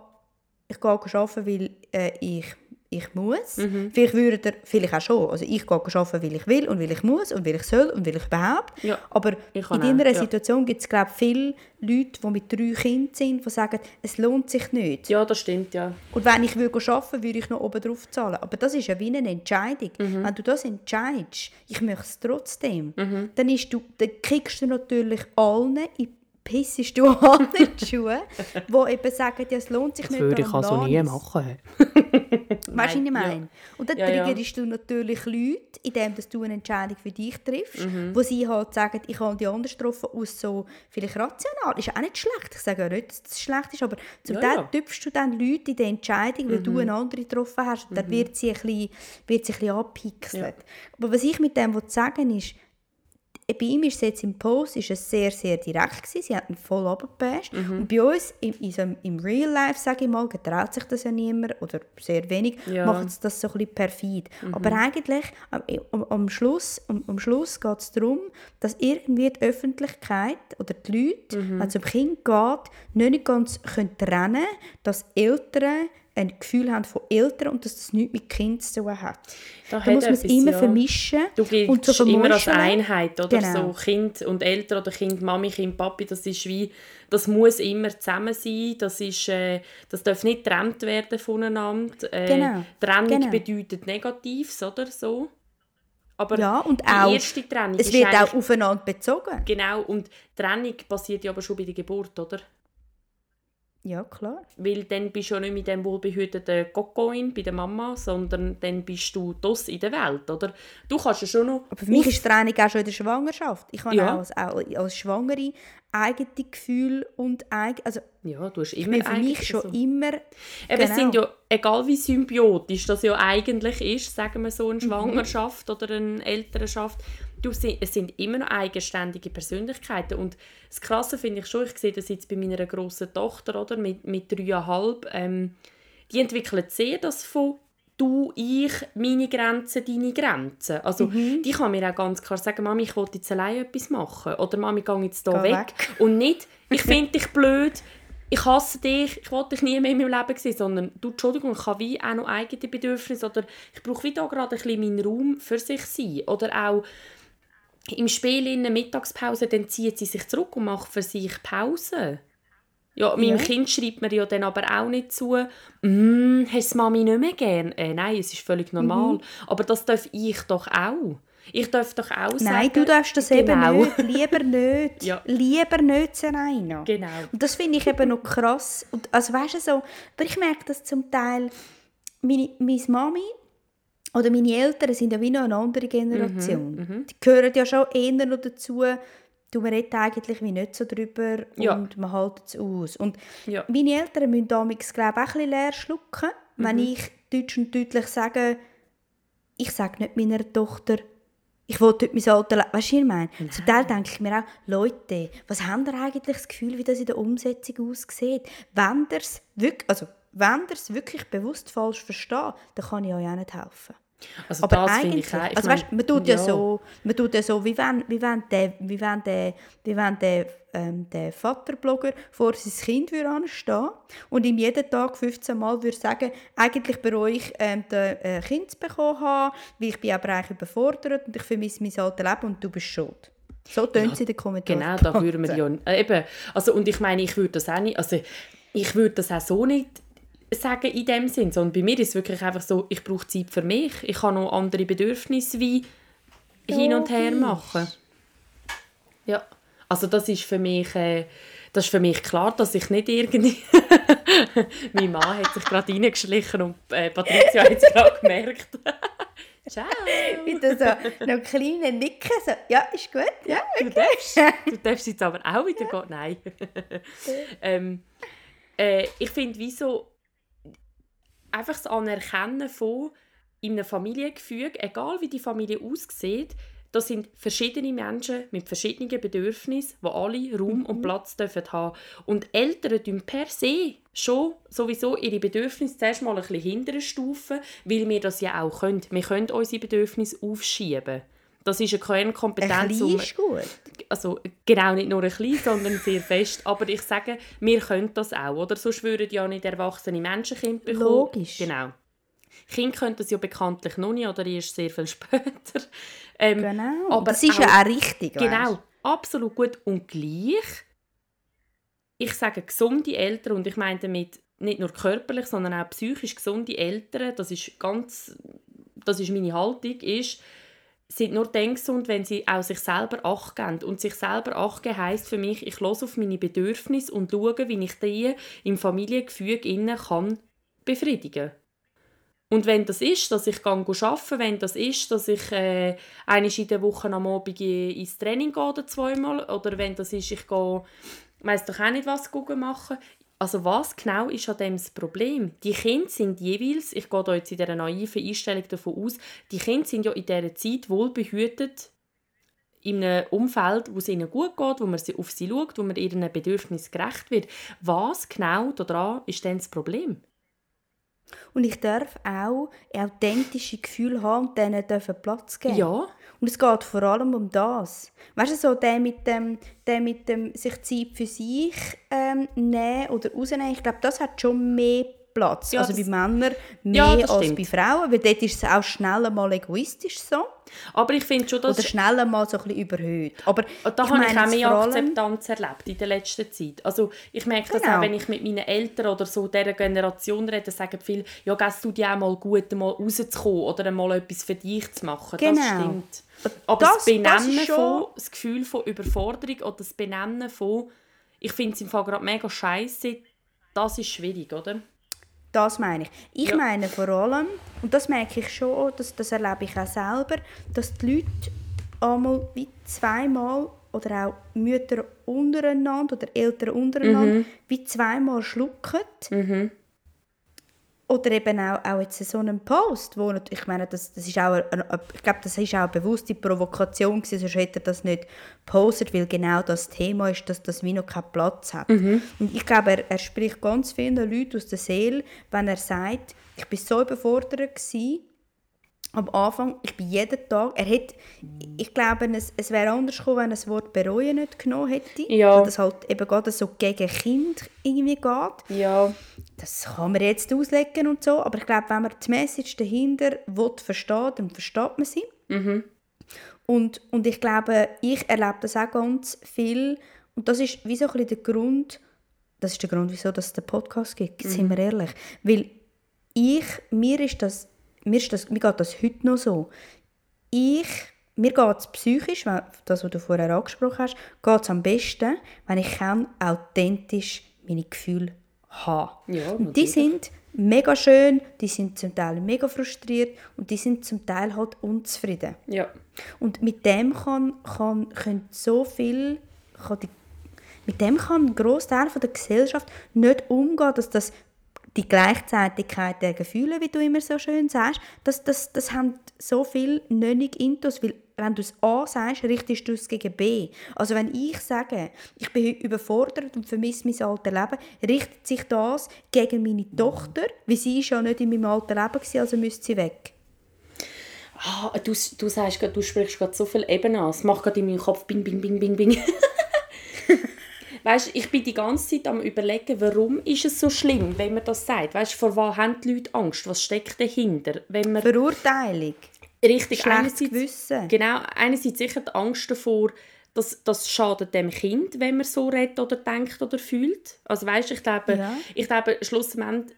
ich gehe arbeiten, weil äh, ich... ich muss. Mhm. Vielleicht würde er, vielleicht auch schon, also ich gehe arbeiten, weil ich will und weil ich muss und weil ich soll und weil ich überhaupt. Ja, aber ich in deiner auch, Situation ja. gibt es, glaube ich, viele Leute, die mit drei Kindern sind, die sagen, es lohnt sich nicht. Ja, das stimmt, ja. Und wenn ich arbeiten würde, würde ich noch oben drauf zahlen. Aber das ist ja wie eine Entscheidung. Mhm. Wenn du das entscheidest, ich möchte es trotzdem, mhm. dann, ist du, dann kriegst du natürlich allen in pissest du an die Schuhe, die eben sagen, ja, es lohnt sich das nicht. Das würde ich also nie machen. Weißt du, was ich meine? Ja. Und dann ja, triggerst ja. du natürlich Leute, indem du eine Entscheidung für dich triffst, mhm. wo sie halt sagen, ich habe die anders getroffen, aus so vielleicht rational. Ist auch nicht schlecht. Ich sage ja nicht, dass es schlecht ist, aber zum ja, Teil ja. tüpfst du dann Leute in die Entscheidung, weil mhm. du eine andere getroffen hast. Und dann mhm. wird sie ein bisschen, wird sie ein bisschen angepixelt. Ja. Aber was ich mit dem sagen will, ist, bei ihm ist es jetzt im Post ist es sehr, sehr direkt gewesen. Sie hat ihn voll runtergepasst. Mhm. Und bei uns, im, im, im Real Life, sage ich mal, getraut sich das ja niemand oder sehr wenig, ja. macht es das so ein bisschen perfid. Mhm. Aber eigentlich, am, am Schluss, am, am Schluss geht es darum, dass irgendwie die Öffentlichkeit oder die Leute, mhm. wenn es um Kinder geht, nicht ganz trennen können, dass Eltern ein Gefühl haben von Eltern und dass das nichts mit Kindern zu tun hat. Da, da muss man es immer ja. vermischen. Du gehst so immer als Einheit, oder? Genau. So Kind und Eltern oder Kind, Mami, Kind, Papi, das ist wie, das muss immer zusammen sein, das, ist, äh, das darf nicht getrennt werden voneinander. Äh, genau. Trennung genau. bedeutet Negatives, oder so? Aber ja, und die auch, erste Trennung es wird auch aufeinander bezogen. Genau, und Trennung passiert ja aber schon bei der Geburt, oder? Ja, klar. Weil dann bist du ja nicht mit dem wohlbehüteten Kokoin bei der Mama, sondern dann bist du das in der Welt, oder? Du kannst ja schon noch... Aber für mich ist Training auch schon in der Schwangerschaft. Ich habe ja. auch, als, auch als Schwangere eigene Gefühle und eigene... Also, ja, du hast immer für mich schon so. immer... Eben, genau. Es sind ja, egal wie symbiotisch das ja eigentlich ist, sagen wir so, eine Schwangerschaft mhm. oder eine Elternschaft, du, es sind immer noch eigenständige Persönlichkeiten. Und das Krasse finde ich schon, ich sehe das jetzt bei meiner grossen Tochter, oder, mit, mit dreieinhalb, ähm, die entwickelt sehr das von du, ich, meine Grenzen, deine Grenzen. Also mhm. die kann mir auch ganz klar sagen, Mami, ich will jetzt alleine etwas machen. Oder Mami, geh jetzt hier weg. weg. Und nicht, ich finde dich blöd, ich hasse dich, ich will dich nie mehr in meinem Leben sehen, sondern du, Entschuldigung, ich habe wie auch noch eigene Bedürfnisse. Oder ich brauche wie da gerade ein bisschen meinen Raum für sich sein. Oder auch im Spiel in der Mittagspause, dann zieht sie sich zurück und macht für sich Pause. Ja, meinem ja. Kind schreibt man ja dann aber auch nicht zu, mm, hast du Mami nicht mehr gern? Äh, nein, es ist völlig normal. Mhm. Aber das darf ich doch auch. Ich darf doch auch nein, sagen... Nein, du darfst das genau. eben nicht. Lieber nicht. ja. Lieber nicht, Sereina. Genau. Und das finde ich eben noch krass. Und, also weißt du so, aber ich merke das zum Teil, meine, meine Mami... Oder meine Eltern sind ja wie noch eine andere Generation. Mm-hmm. Die gehören ja schon eher noch dazu, man redet eigentlich wie nicht so drüber ja. und man hält es aus. Und ja. meine Eltern müssen damals, glaube ich, auch ein bisschen leer schlucken, mm-hmm. wenn ich deutsch und deutlich sage, ich sage nicht meiner Tochter, ich will heute mein Alter leben. Weißt du, was ich meine? Nein. Zum Teil denke ich mir auch, Leute, was habt ihr eigentlich das Gefühl, wie das in der Umsetzung aussieht? Wenn ihr es wirklich, also, wirklich bewusst falsch versteht, dann kann ich euch auch nicht helfen. Also aber eigentlich, ich, ich meine, also weißt, man tut ja, ja so, man tut ja so, wie wenn, wie wenn der, wie wenn der, wie wenn der, ähm, der Vaterblogger vor sein Kind würde anstehen und ihm jeden Tag fünfzehn Mal würde sagen, eigentlich bereue ich, ähm, den äh, Kind zu bekommen habe, weil ich bin aber eigentlich überfordert und ich vermisse mein altes Leben und du bist schuld. So tönt es ja, in den Kommentaren. Genau, da würden wir ja äh, eben, also und ich meine, ich würde das auch nicht, also ich würde das auch so nicht sagen in dem Sinn, sondern bei mir ist es wirklich einfach so, ich brauche Zeit für mich, ich kann noch andere Bedürfnisse wie hin und her machen. Ja, also das ist für mich, äh, das ist für mich klar, dass ich nicht irgendwie... Mein Mann hat sich gerade reingeschlichen und äh, Patricia hat es gerade gemerkt. Ciao! Wieder so noch kleine Nicken, so, ja, ist gut, ja, okay. Du darfst, du darfst jetzt aber auch wieder gehen, nein. ähm, äh, ich finde, wie so, einfach das Anerkennen von, in einem Familiengefüge, egal wie die Familie aussieht, da sind verschiedene Menschen mit verschiedenen Bedürfnissen, die alle Raum mhm. und Platz dürfen haben. Und Eltern tun per se schon sowieso ihre Bedürfnisse zuerst mal ein bisschen hintere Stufen, weil wir das ja auch können. Wir können unsere Bedürfnisse aufschieben. Das ist eine Kernkompetenz. Ein ist gut. Also, genau, nicht nur ein klein, sondern sehr fest. Aber ich sage, wir können das auch. Oder? Sonst würden ja nicht erwachsene Menschen Kinder bekommen. Logisch. Genau. Kinder können das ja bekanntlich noch nicht oder erst sehr viel später. Ähm, genau, aber das ist auch, ja auch richtig. Genau, weißt? Absolut gut. Und gleich, ich sage gesunde Eltern, und ich meine damit nicht nur körperlich, sondern auch psychisch gesunde Eltern, das ist ganz, das ist meine Haltung, ist, sind nur dann gesund, wenn sie auch sich selber Acht geben. Und sich selber Acht geben heisst für mich, ich höre auf meine Bedürfnisse und schaue, wie ich die im Familiengefüge innen kann befriedigen kann. Und wenn das ist, dass ich arbeite, wenn das ist, dass ich äh, einmal in der Woche am Abend ins Training gehe oder zweimal, oder wenn das ist, ich gehe, weiss doch auch nicht, was Google machen. Also was genau ist an dem das Problem? Die Kinder sind jeweils, ich gehe da jetzt in dieser naiven Einstellung davon aus, die Kinder sind ja in dieser Zeit wohlbehütet in einem Umfeld, wo es ihnen gut geht, wo man auf sie schaut, wo man ihren Bedürfnissen gerecht wird. Was genau daran ist denn das Problem? Und ich darf auch authentische Gefühle haben und denen dürfen Platz geben. Ja. Und es geht vor allem um das. Weißt du, so der mit dem, der mit dem sich Zeit für sich ähm, nehmen oder rausnehmen, ich glaube, das hat schon mehr Platz. Ja, also bei Männern mehr ja, als bei Frauen, weil dort ist es auch schnell mal egoistisch so. Aber ich finde schon, dass... Oder schnell mal so ein bisschen überhöht. Aber da ich habe meine, ich auch mehr Akzeptanz erlebt in der letzten Zeit. Also ich merke genau. das auch, wenn ich mit meinen Eltern oder so dieser Generation rede, sagen viele, ja, gehst du dir auch mal gut, mal rauszukommen oder mal etwas für dich zu machen. Genau. Das stimmt. Aber das, das Benennen das schon... von, das Gefühl von Überforderung oder das Benennen von, ich finde es im Fall gerade mega scheiße, das ist schwierig, oder? Das meine ich. Ich ja. meine vor allem, und das merke ich schon, das, das erlebe ich auch selber, dass die Leute einmal wie zweimal, oder auch Mütter untereinander oder Eltern untereinander, mhm. wie zweimal schlucken. Mhm. Oder eben auch, auch jetzt so einen Post, wo ich meine, das, das ist auch eine, ich glaube, das ist auch eine bewusste Provokation gewesen, sonst hätte er das nicht gepostet, weil genau das Thema ist, dass das wie noch keinen Platz hat. Mhm. Und ich glaube, er, er spricht ganz vielen Leuten aus der Seele, wenn er sagt, ich war so überfordert gewesen, am Anfang, ich bin jeden Tag, er hat, ich glaube, es, es wäre anders gekommen, wenn er das Wort bereuen nicht genommen hätte, ja. weil das halt eben gerade so gegen Kind irgendwie geht. Ja. Das kann man jetzt auslegen und so, aber ich glaube, wenn man die Message dahinter will, versteht, dann versteht man sie. Mhm. Und, und ich glaube, ich erlebe das auch ganz viel und das ist wie so ein bisschen der Grund, das ist der Grund, wieso es den Podcast gibt, mhm. sind wir ehrlich, weil ich, mir ist das Mir, ist das, mir geht das heute noch so. Ich, mir geht es psychisch, das, was du vorher angesprochen hast, geht es am besten, wenn ich kann, authentisch meine Gefühle habe. Ja, und die sind mega schön, die sind zum Teil mega frustriert und die sind zum Teil halt unzufrieden. Ja. Und mit dem kann, kann, können so viel... Kann die, mit dem kann ein Grossteil der Gesellschaft nicht umgehen, dass das... Die Gleichzeitigkeit der Gefühle, wie du immer so schön sagst, das, das, das haben so viel nicht intus, weil wenn du es A sagst, richtest du es gegen B. Also wenn ich sage, ich bin heute überfordert und vermisse mein altes Leben, richtet sich das gegen meine Tochter, weil sie ist ja nicht in meinem alten Leben war, also müsste sie weg. Ah, du, du, sagst, du sprichst gerade so viel Ebenen an, es macht gerade in meinem Kopf bing, bing, bing, bing, bing. Weißt, ich bin die ganze Zeit am Überlegen, warum ist es so schlimm, wenn man das sagt. Weißt, vor was haben die Leute Angst? Was steckt dahinter? Wenn man Verurteilung. Richtig, schlechtes Gewissen. Genau, einerseits sicher die Angst davor, dass das schadet dem Kind, wenn man so redet oder denkt oder fühlt. Also weißt, ich glaube, ja. ich glaube schlussendlich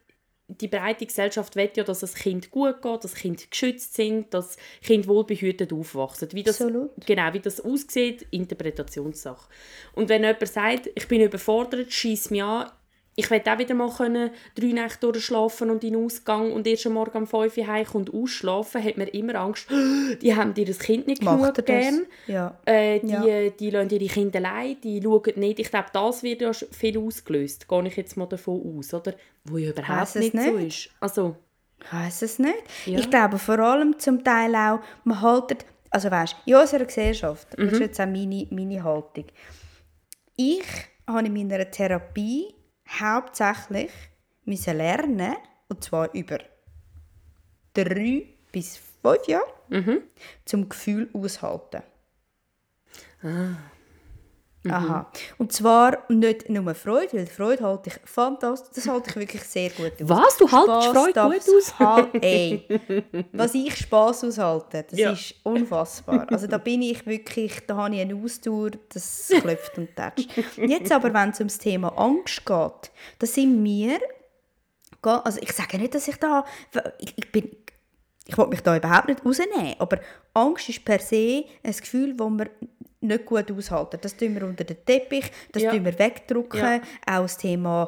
die breite Gesellschaft will ja, dass es Kind gut geht, dass Kinder geschützt sind, dass Kinder wohlbehütet aufwachsen. Wie das, genau, wie das aussieht, Interpretationssache. Und wenn jemand sagt, ich bin überfordert, schiess mich an, ich will auch wieder mal können, drei Nächte durchschlafen und in den Ausgang und erst am Morgen um fünf Uhr nach Hause kommt und ausschlafen, hat man immer Angst, die haben dir das Kind nicht Macht genug gern. Ja. Äh, die, ja. die lassen ihre Kinder allein, die schauen nicht. Ich glaube, das wird ja viel ausgelöst, gehe ich jetzt mal davon aus, oder? Wo ja überhaupt Weiss nicht, nicht so ist. Also, ich weiss es nicht. Ja. Ich glaube vor allem zum Teil auch, man haltet, also weißt, in unserer Gesellschaft, mhm. das ist jetzt auch meine, meine Haltung, ich habe in meiner Therapie hauptsächlich müssen lernen, und zwar über drei bis fünf Jahre, mhm. zum Gefühl aushalten. Ah. Mhm. Aha. Und zwar nicht nur Freude, weil Freude halte ich fantastisch, das halte ich wirklich sehr gut aus. Was? Du haltest Spass, Freude gut aus? Halt, ey, was ich Spass aushalte, das ja. ist unfassbar. Also da bin ich wirklich, da habe ich eine Ausdauer, das klopft und tätscht. Jetzt aber, wenn es um das Thema Angst geht, da sind wir, also ich sage nicht, dass ich da, ich, ich bin, ich will mich da überhaupt nicht rausnehmen, aber Angst ist per se ein Gefühl, das man nicht gut aushalten. Das tun wir unter den Teppich, das ja. tun wir wegdrücken, ja. auch das Thema,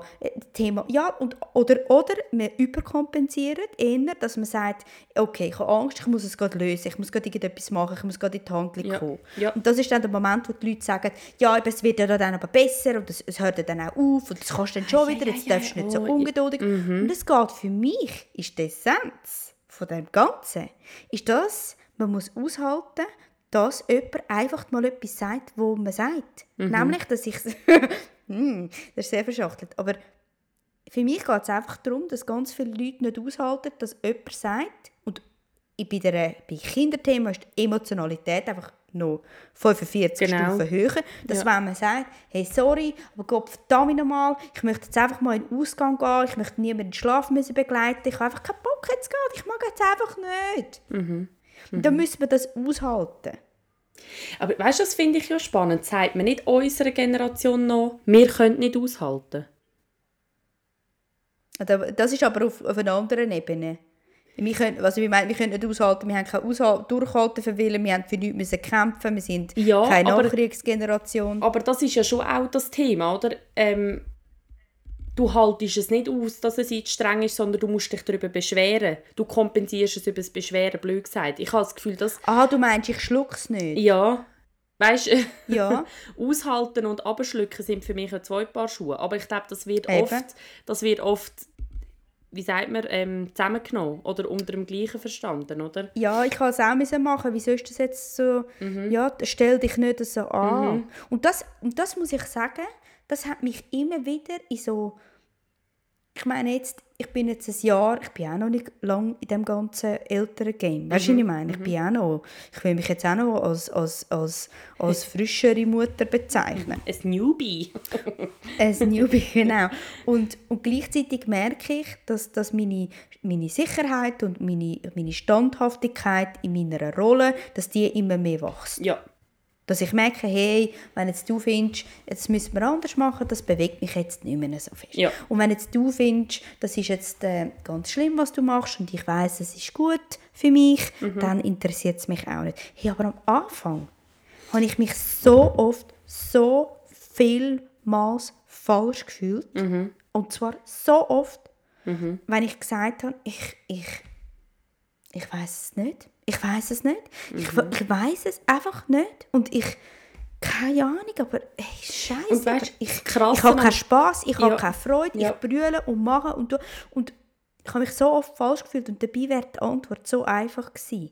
Thema ja, und, oder, oder wir überkompensieren, eher, dass man sagt, okay, ich habe Angst, ich muss es gerade lösen, ich muss gerade irgendetwas machen, ich muss gerade in die Handlung ja. kommen. Ja. Und das ist dann der Moment, wo die Leute sagen, ja, aber es wird ja dann aber besser und es, es hört dann auch auf und das kannst du dann schon ja, wieder, ja, jetzt ja, darfst du ja, nicht oh, so ungeduldig. Ja. Mhm. Und es geht für mich, ist die Essenz von dem Ganzen, ist das, man muss aushalten, dass jemand einfach mal etwas sagt, wo man sagt. Mhm. Nämlich, dass ich... das ist sehr verschachtelt. Aber für mich geht es einfach darum, dass ganz viele Leute nicht aushalten, dass jemand sagt, und bei, der, bei Kinderthemen ist die Emotionalität einfach noch fünfundvierzig genau. Stufen höher, dass ja. wenn man sagt, hey, sorry, aber Gott verdammt nochmal, ich möchte jetzt einfach mal in den Ausgang gehen, ich möchte niemanden in den Schlaf müssen begleiten, ich habe einfach keinen Bock jetzt gerade, ich mag jetzt einfach nicht. Mhm. Mhm. Dann müssen wir das aushalten. Aber weißt du, das finde ich ja spannend. Sagt man nicht unserer Generation noch, wir können nicht aushalten? Das ist aber auf, auf einer anderen Ebene. Wir können, also wir, meinen, wir können nicht aushalten, wir haben kein Aushal- Durchhalten für Willen, wir haben für nichts müssen kämpfen, wir sind ja, keine aber, Nachkriegsgeneration. Aber das ist ja schon auch das Thema, oder? Ähm, Du haltest es nicht aus, dass es jetzt streng ist, sondern du musst dich darüber beschweren. Du kompensierst es über das Beschweren, blöd gesagt. Ich habe das Gefühl, dass... Ah, du meinst, ich schlucke es nicht? Ja. Weißt, ja. Aushalten und abschlucken sind für mich zwei Paar Schuhe. Aber ich glaube, das wird Eben. oft, das wird oft, wie sagt man, ähm, zusammengenommen oder unter dem gleichen verstanden, oder? Ja, ich kann es auch müssen machen. Wieso ist das jetzt so... Mhm. Ja, stell dich nicht so an. Mhm. Und, das, und das muss ich sagen, das hat mich immer wieder in so... Ich meine jetzt, ich bin jetzt ein Jahr, ich bin auch noch nicht lange in dem ganzen älteren Game. Weißt du, mhm. was ich meine? Ich mhm. bin auch noch, ich will mich jetzt auch noch als, als, als, als frischere Mutter bezeichnen. Ein Newbie. Ein Newbie, genau. Und, und gleichzeitig merke ich, dass, dass meine, meine Sicherheit und meine, meine Standhaftigkeit in meiner Rolle, dass die immer mehr wächst. Ja. Dass ich merke, hey, wenn jetzt du findest, jetzt müssen wir anders machen, das bewegt mich jetzt nicht mehr so fest. Ja. Und wenn jetzt du findest, das ist jetzt äh, ganz schlimm, was du machst, und ich weiss, es ist gut für mich, mhm. dann interessiert es mich auch nicht. Hey, aber am Anfang habe ich mich so oft, so vielmals falsch gefühlt. Mhm. Und zwar so oft, mhm. wenn ich gesagt habe, ich, ich, ich weiss es nicht. Ich weiss es nicht. Mhm. Ich, ich weiss es einfach nicht. Und ich... Keine Ahnung, aber... Hey, Scheiße. Und weißt, ich ich habe keinen Spass, ich ja. habe keine Freude. Ja. Ich brülle und mache und tue. Und ich habe mich so oft falsch gefühlt. Und dabei wäre die Antwort so einfach gewesen.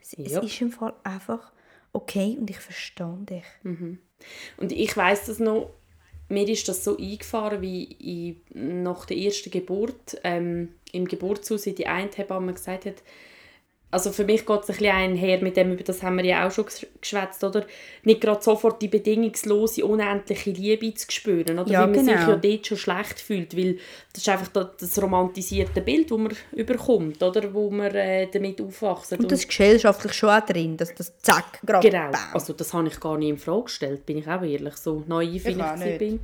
Es, ja. es ist im Fall einfach okay und ich verstehe dich. Mhm. Und ich weiss das noch... Mir ist das so eingefahren, wie ich nach der ersten Geburt ähm, im Geburtshaus in die eine Hebamme gesagt hat, also für mich geht es ein bisschen einher mit dem, über das haben wir ja auch schon geschwätzt, oder? Nicht gerade sofort die bedingungslose, unendliche Liebe zu spüren, oder? Ja, weil man genau. sich ja dort schon schlecht fühlt, weil das ist einfach das romantisierte Bild, das man überkommt, oder? Wo man äh, damit aufwachst. Und das ist gesellschaftlich schon auch drin, dass das zack, gerade Genau, bam. Also das habe ich gar nicht in Frage gestellt, bin ich auch ehrlich, so naiv, wie ich, ich bin.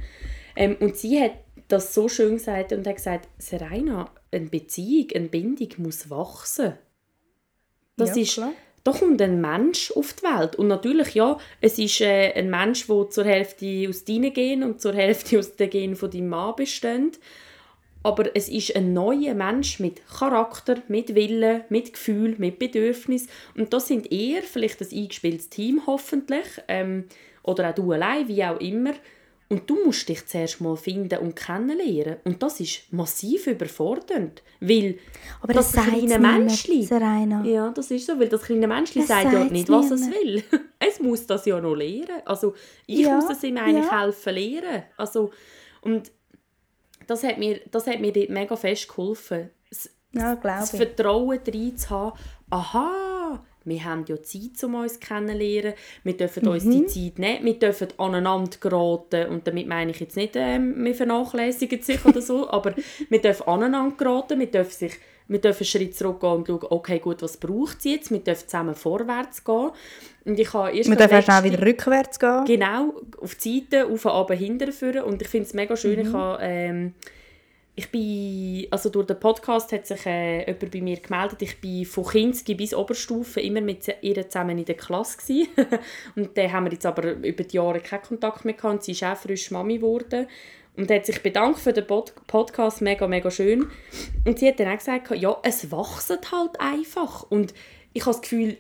Ähm, und sie hat das so schön gesagt und hat gesagt, Sereina, eine Beziehung, eine Bindung muss wachsen. Das ja, ist, klar. Da kommt ein Mensch auf die Welt. Und natürlich, ja, es ist äh, ein Mensch, der zur Hälfte aus deinen Genen und zur Hälfte aus den Genen von deinem Mann besteht. Aber es ist ein neuer Mensch mit Charakter, mit Willen, mit Gefühl, mit Bedürfnis. Und das sind eher vielleicht ein eingespieltes Team hoffentlich, ähm, oder auch du allein, wie auch immer. Und du musst dich zuerst mal finden und kennenlernen. Und das ist massiv überfordernd. Weil aber das, das kleine Menschli. Ja, das ist so. Weil das kleine Menschli sagt ja nicht, was es will. Es muss das ja noch lernen. Also, ich ja, muss es ihm eigentlich ja. helfen, lernen. Also, und das hat mir, das hat mir dort mega fest geholfen. Das, ja, das Vertrauen rein zu haben. Aha, wir haben ja Zeit, um uns kennenzulernen. Wir dürfen mhm. uns die Zeit nehmen. Wir dürfen aneinander geraten. Und damit meine ich jetzt nicht, äh, wir vernachlässigen sich oder so, aber wir dürfen aneinander geraten. Wir dürfen, sich, wir dürfen einen Schritt zurückgehen und schauen, okay, gut, was braucht es jetzt? Wir dürfen zusammen vorwärts gehen. Und ich habe erst wir dürfen letzte, auch wieder rückwärts gehen. Genau, auf die Seite, auf und runter, hinterführen. Und ich finde es mega schön, mhm. ich habe... Ähm, Ich bin, also durch den Podcast hat sich äh, jemand bei mir gemeldet, ich war von Kinski bis Oberstufe immer mit ihr zusammen in der Klasse. Und dann haben wir jetzt aber über die Jahre keinen Kontakt mehr gehabt. Sie ist auch frisch Mami geworden und hat sich bedankt für den Pod- Podcast, mega, mega schön. Und sie hat dann auch gesagt, ja, es wächst halt einfach. Und ich habe das Gefühl,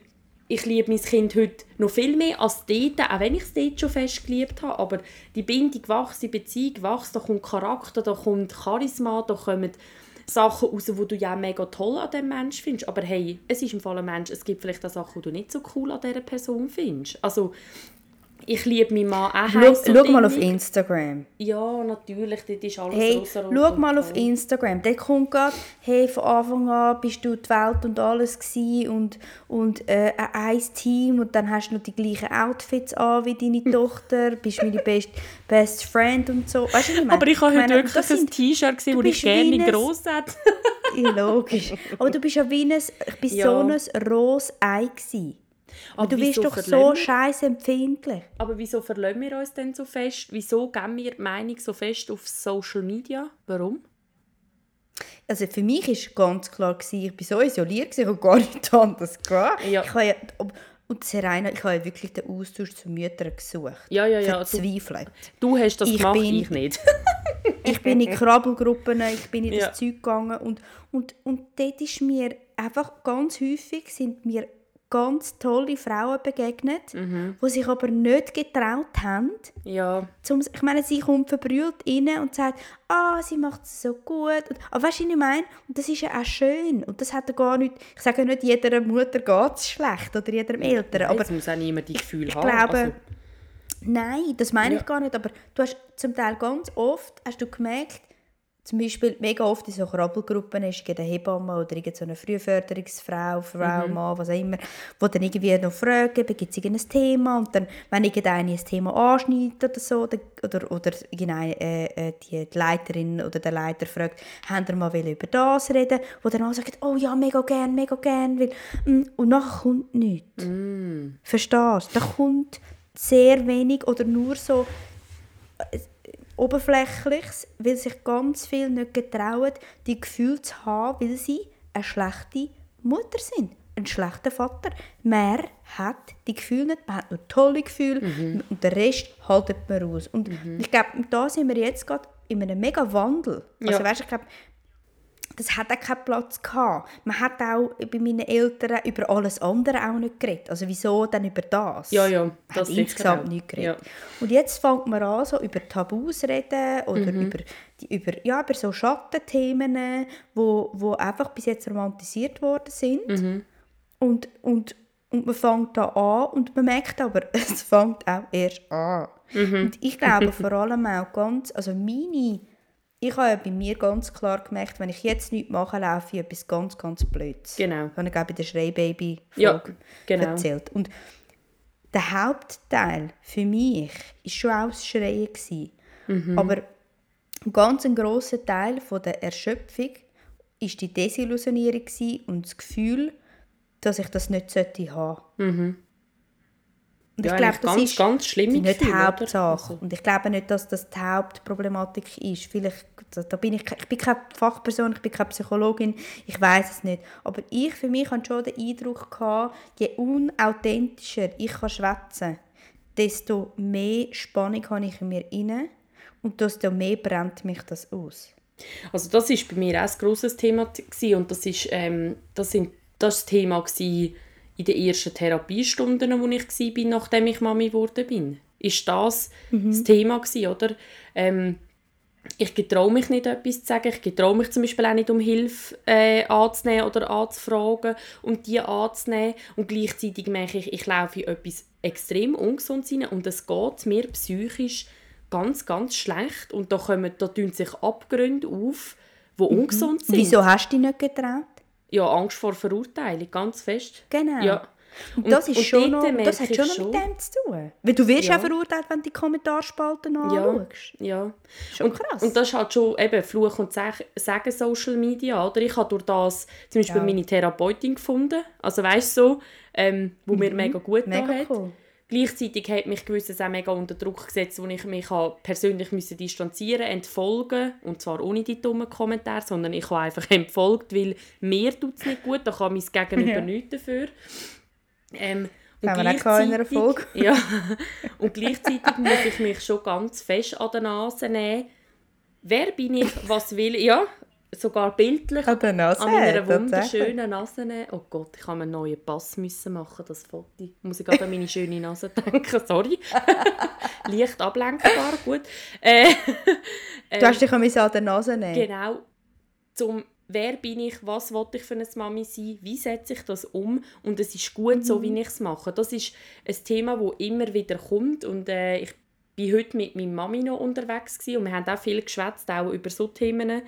ich liebe mein Kind heute noch viel mehr als dort, auch wenn ich es dort schon fest geliebt habe. Aber die Bindung wächst, die Beziehung wächst, da kommt Charakter, da kommt Charisma, da kommen Sachen raus, die du ja mega toll an diesem Menschen findest. Aber hey, es ist im Fall ein Mensch, es gibt vielleicht auch Sachen, die du nicht so cool an dieser Person findest. Also, ich liebe meinen Mann auch heiß. Schau, schau mal auf Instagram. Ja, natürlich, dort ist alles hey, rosa-rot. Schau mal auf Instagram. Dort kommt gerade, hey, von Anfang an bist du die Welt und alles gewesen und, und äh, ein Team und dann hast du noch die gleichen Outfits an wie deine Tochter, bist meine best, best Friend und so. Weißt du, was ich meine? Aber ich habe heute wirklich das ein T-Shirt gesehen, das ich gerne gross hätte. Ja, logisch. Aber du bist ja wie ein, ich bin ja. so ein rohes Ei gewesen. Aber du bist doch so scheiß empfindlich. Aber wieso verlassen wir uns denn so fest? Wieso geben wir die Meinung so fest auf Social Media? Warum? Also für mich war ganz klar, ich war so isoliert und gar nicht anders. Ja. Ich habe ja, und Sereina, ich habe ja wirklich den Austausch zu Müttern gesucht. Ja, ja, ja. Verzweifelt. Du, du hast das ich gemacht, bin, ich nicht. Ich bin in Krabbelgruppen, ich bin in ja. das Zeug gegangen. Und, und, und dort ist mir einfach ganz häufig sind mir ganz tolle Frauen begegnet, mhm. die sich aber nicht getraut haben. Ja. Zum, ich meine, sie kommt verbrüllt rein und sagt, ah, oh, sie macht es so gut. Und, aber weißt du, was ich meine? Und das ist ja auch schön. Und das hat ja gar nicht, ich sage ja nicht, jeder Mutter geht es schlecht oder jedem Eltern. Aber es muss auch niemand die Gefühle ich, ich haben. Glaube, also. Nein, das meine ja. ich gar nicht. Aber du hast zum Teil ganz oft, hast du gemerkt, zum Beispiel mega oft in so Krabbelgruppen ist eine Hebamme oder irgendeine Frühförderungsfrau, Frau, mhm. Mann, was auch immer, die dann irgendwie noch fragen, gibt es irgendein Thema und dann, wenn irgendeine ein Thema anschneidet oder so, oder, oder äh, die Leiterin oder der Leiter fragt, haben wir mal über das reden, wo dann alle sagen, oh ja, mega gern, mega gern, weil, und nachher kommt nichts. Mm. Verstehst du? Da kommt sehr wenig oder nur so... Oberflächliches, weil sich ganz viele nicht getrauen, die Gefühle zu haben, weil sie eine schlechte Mutter sind, ein schlechter Vater. Man hat die Gefühle nicht, man hat nur tolle Gefühle mhm. und den Rest haltet man aus. Und mhm. ich glaube, da sind wir jetzt gerade in einem mega Wandel. Also ja. weißt, ich glaube, das hat auch keinen Platz gehabt. Man hat auch bei meinen Eltern über alles andere auch nicht geredet. Also wieso dann über das? Ja, ja, das hat insgesamt nicht geredet. Ja. Und jetzt fängt man an, so über Tabus zu reden oder mhm. über, über, ja, über so Schattenthemen, die wo, wo einfach bis jetzt romantisiert worden sind. Mhm. Und, und, und man fängt da an und man merkt aber, es fängt auch erst an. Mhm. Und ich glaube vor allem auch ganz, also meine... Ich habe ja bei mir ganz klar gemerkt, wenn ich jetzt nichts mache, laufe ich etwas ganz, ganz Blödes. Genau. Das habe ich auch bei der Schrei-Baby-Folge ja, genau. erzählt. Und der Hauptteil für mich war schon auch das Schreien. Mhm. Aber ein ganz grosser Teil von der Erschöpfung war die Desillusionierung und das Gefühl, dass ich das nicht haben sollte. Mhm. Und ja, ich glaube, das ganz, ist ganz schlimm nicht die Hauptsache. Und ich glaube nicht, dass das die Hauptproblematik ist. Vielleicht, da bin ich, ich bin keine Fachperson, ich bin keine Psychologin, ich weiss es nicht. Aber ich für mich hatte schon den Eindruck gehabt, je unauthentischer ich kann schwätzen, desto mehr Spannung habe ich in mir rein und desto mehr brennt mich das aus. Also das war bei mir auch ein grosses Thema und das ist, ähm, das war das Thema in den ersten Therapiestunden, in denen ich war, nachdem ich Mami geworden bin. Ist das mhm. das Thema gewesen, oder? Ähm, ich getraue mich nicht, etwas zu sagen. Ich getraue mich zum Beispiel auch nicht, um Hilfe äh, anzunehmen oder anzufragen und um die anzunehmen. Und gleichzeitig merke ich, ich laufe in etwas extrem ungesund rein und es geht mir psychisch ganz, ganz schlecht. Und da, kommen, da tun sich Abgründe auf, die mhm. ungesund sind. Wieso hast du dich nicht getraut? Ja, Angst vor Verurteilung, ganz fest. Genau. Ja. Und, und das, ist und schon noch, das hat schon noch mit dem zu tun. Weil du wirst ja auch verurteilt, wenn du die Kommentarspalten anschaust. Ja, ja. Schon und, krass. Und das ist halt schon eben Fluch und Segen Social Media. Oder? Ich habe durch das zum Beispiel ja. meine Therapeutin gefunden, also weißt du, so, ähm, wo mhm. mir mega gut mega da hat. Cool. Gleichzeitig hat mich gewisses auch mega unter Druck gesetzt, wo ich mich persönlich distanzieren musste, entfolgen. Und zwar ohne die dummen Kommentare, sondern ich habe einfach entfolgt, weil mir tut es nicht gut, da kann mein Gegenüber ja. nichts dafür. Ähm, das haben wir auch in einer Folge. Ja, und gleichzeitig muss ich mich schon ganz fest an der Nase nehmen. Wer bin ich, was will ich? Ja, sogar bildlich an, der Nase, an meiner wunderschönen Nase nehmen. Oh Gott, ich musste einen neuen Pass machen, das Foto. Muss ich gerade an meine schöne Nase denken, sorry. Leicht ablenkbar, gut. Äh, äh, du hast dich an der Nase nehmen. Genau, zum wer bin ich, was will ich für eine Mami sein, wie setze ich das um und es ist gut, mhm. so wie ich es mache. Das ist ein Thema, das immer wieder kommt und äh, ich war heute mit meiner Mami noch unterwegs gewesen, und wir haben auch viel geschwätzt, auch über so Themen.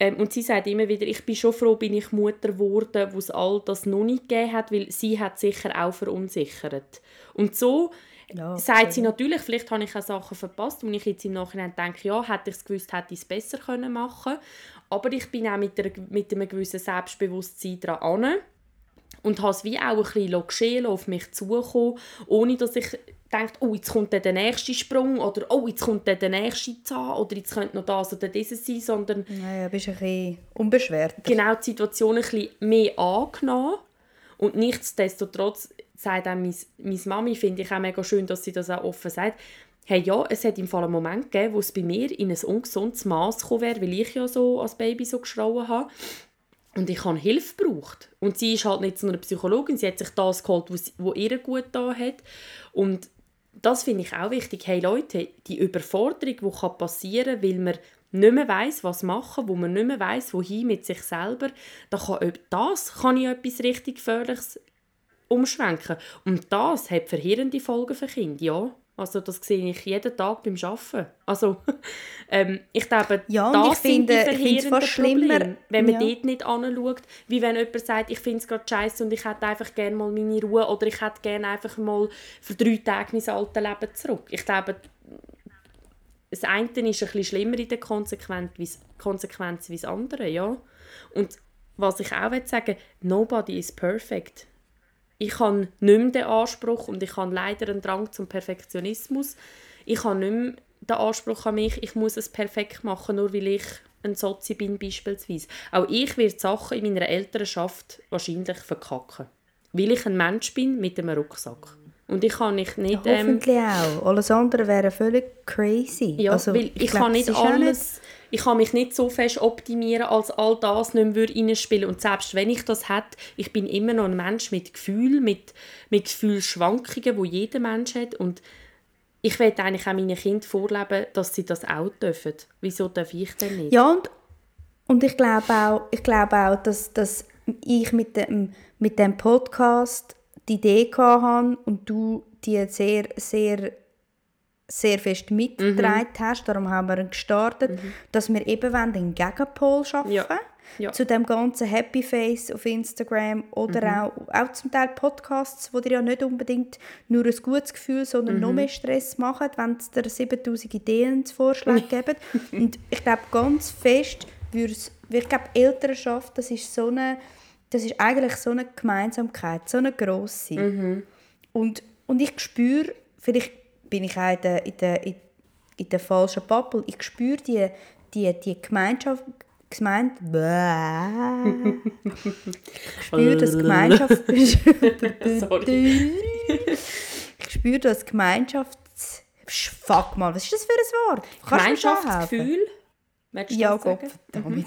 Ähm, und sie sagt immer wieder, ich bin schon froh, bin ich Mutter geworden, wo es all das noch nicht gegeben hat, weil sie hat sicher auch verunsichert. Und so ja, sagt sie natürlich, vielleicht habe ich auch Sachen verpasst und ich jetzt im Nachhinein denke, ja, hätte ich es gewusst, hätte ich es besser können machen können. Aber ich bin auch mit, der, mit einem gewissen Selbstbewusstsein dran und habe es wie auch ein bisschen geschehen auf mich zukommen, ohne dass ich denke, oh, jetzt kommt der nächste Sprung oder oh, jetzt kommt der nächste Zahn oder jetzt könnte noch das oder dieses sein, sondern... Naja, du bist ein bisschen unbeschwerter. Genau, die Situation ein bisschen mehr angenommen und nichtsdestotrotz sagt auch meine, meine Mami, finde ich auch mega schön, dass sie das auch offen sagt, hey, ja, es hat im Fall einen Moment gegeben, wo es bei mir in ein ungesundes Mass gekommen wäre, weil ich ja so als Baby so geschrauen habe. Und ich habe Hilfe gebraucht. Und sie ist halt nicht so eine Psychologin, sie hat sich das geholt, was, was ihr gut da hat. Und das finde ich auch wichtig. Hey Leute, die Überforderung, die passieren kann, weil man nicht mehr weiss, was machen, wo man nicht mehr weiss, wohin mit sich selber, da kann, das kann ich etwas richtig Gefährliches umschwenken. Und das hat verheerende Folgen für Kinder, ja. Also das sehe ich jeden Tag beim Arbeiten. Also ähm, ich glaube, ja, das ich finde, sind die verheerenden Probleme, wenn man ja. dort nicht hinschaut, wie wenn jemand sagt, ich finde es gerade scheiße und ich hätte einfach gerne mal meine Ruhe oder ich hätte gerne einfach mal für drei Tage mein altes Leben zurück. Ich glaube, das eine ist ein bisschen schlimmer in der Konsequenz, Konsequenz wie das andere. Ja? Und was ich auch sagen will, nobody is perfect. Ich habe nicht mehr den Anspruch und ich habe leider einen Drang zum Perfektionismus. Ich habe nicht mehr den Anspruch an mich, ich muss es perfekt machen, nur weil ich ein Sozi bin beispielsweise. Auch ich werde Sachen in meiner Elternschaft wahrscheinlich verkacken, weil ich ein Mensch bin mit einem Rucksack. Und ich kann nicht... nicht ja, hoffentlich ähm, auch. Alles andere wäre völlig crazy. Ja, also, weil ich, ich kann nicht alles... Ich kann mich nicht so fest optimieren, als all das nicht mehr reinspielen würde. Und selbst wenn ich das hätte, ich bin immer noch ein Mensch mit Gefühlen, mit, mit Gefühlsschwankungen, die jeder Mensch hat. Und ich möchte eigentlich auch meinen Kindern vorleben, dass sie das auch dürfen. Wieso darf ich denn nicht? Ja, und, und ich glaube auch, ich glaube auch, dass, dass ich mit dem, mit dem Podcast die Idee hatte und du die sehr, sehr... sehr fest mitgetragen mhm. hast, darum haben wir ihn gestartet, mhm. dass wir eben einen Gegenpol schaffen ja. Ja. zu dem ganzen Happy Face auf Instagram oder mhm. auch, auch zum Teil Podcasts, die dir ja nicht unbedingt nur ein gutes Gefühl, sondern mhm. noch mehr Stress machen, wenn es dir siebentausend Ideen zu Vorschlag geben. Und ich glaube ganz fest, ich glaube Elternschaft, das ist, so eine, das ist eigentlich so eine Gemeinsamkeit, so eine grosse. Mhm. Und Und ich spüre, vielleicht bin ich auch in der, in der, in der falschen Bubble, ich spüre die, die, die Gemeinschaft, gemeint, ich spüre das Gemeinschaft, ich spüre das Gemeinschafts, fuck mal, was ist das für ein Wort? Gemeinschaftsgefühl? Ja, Gott, damit.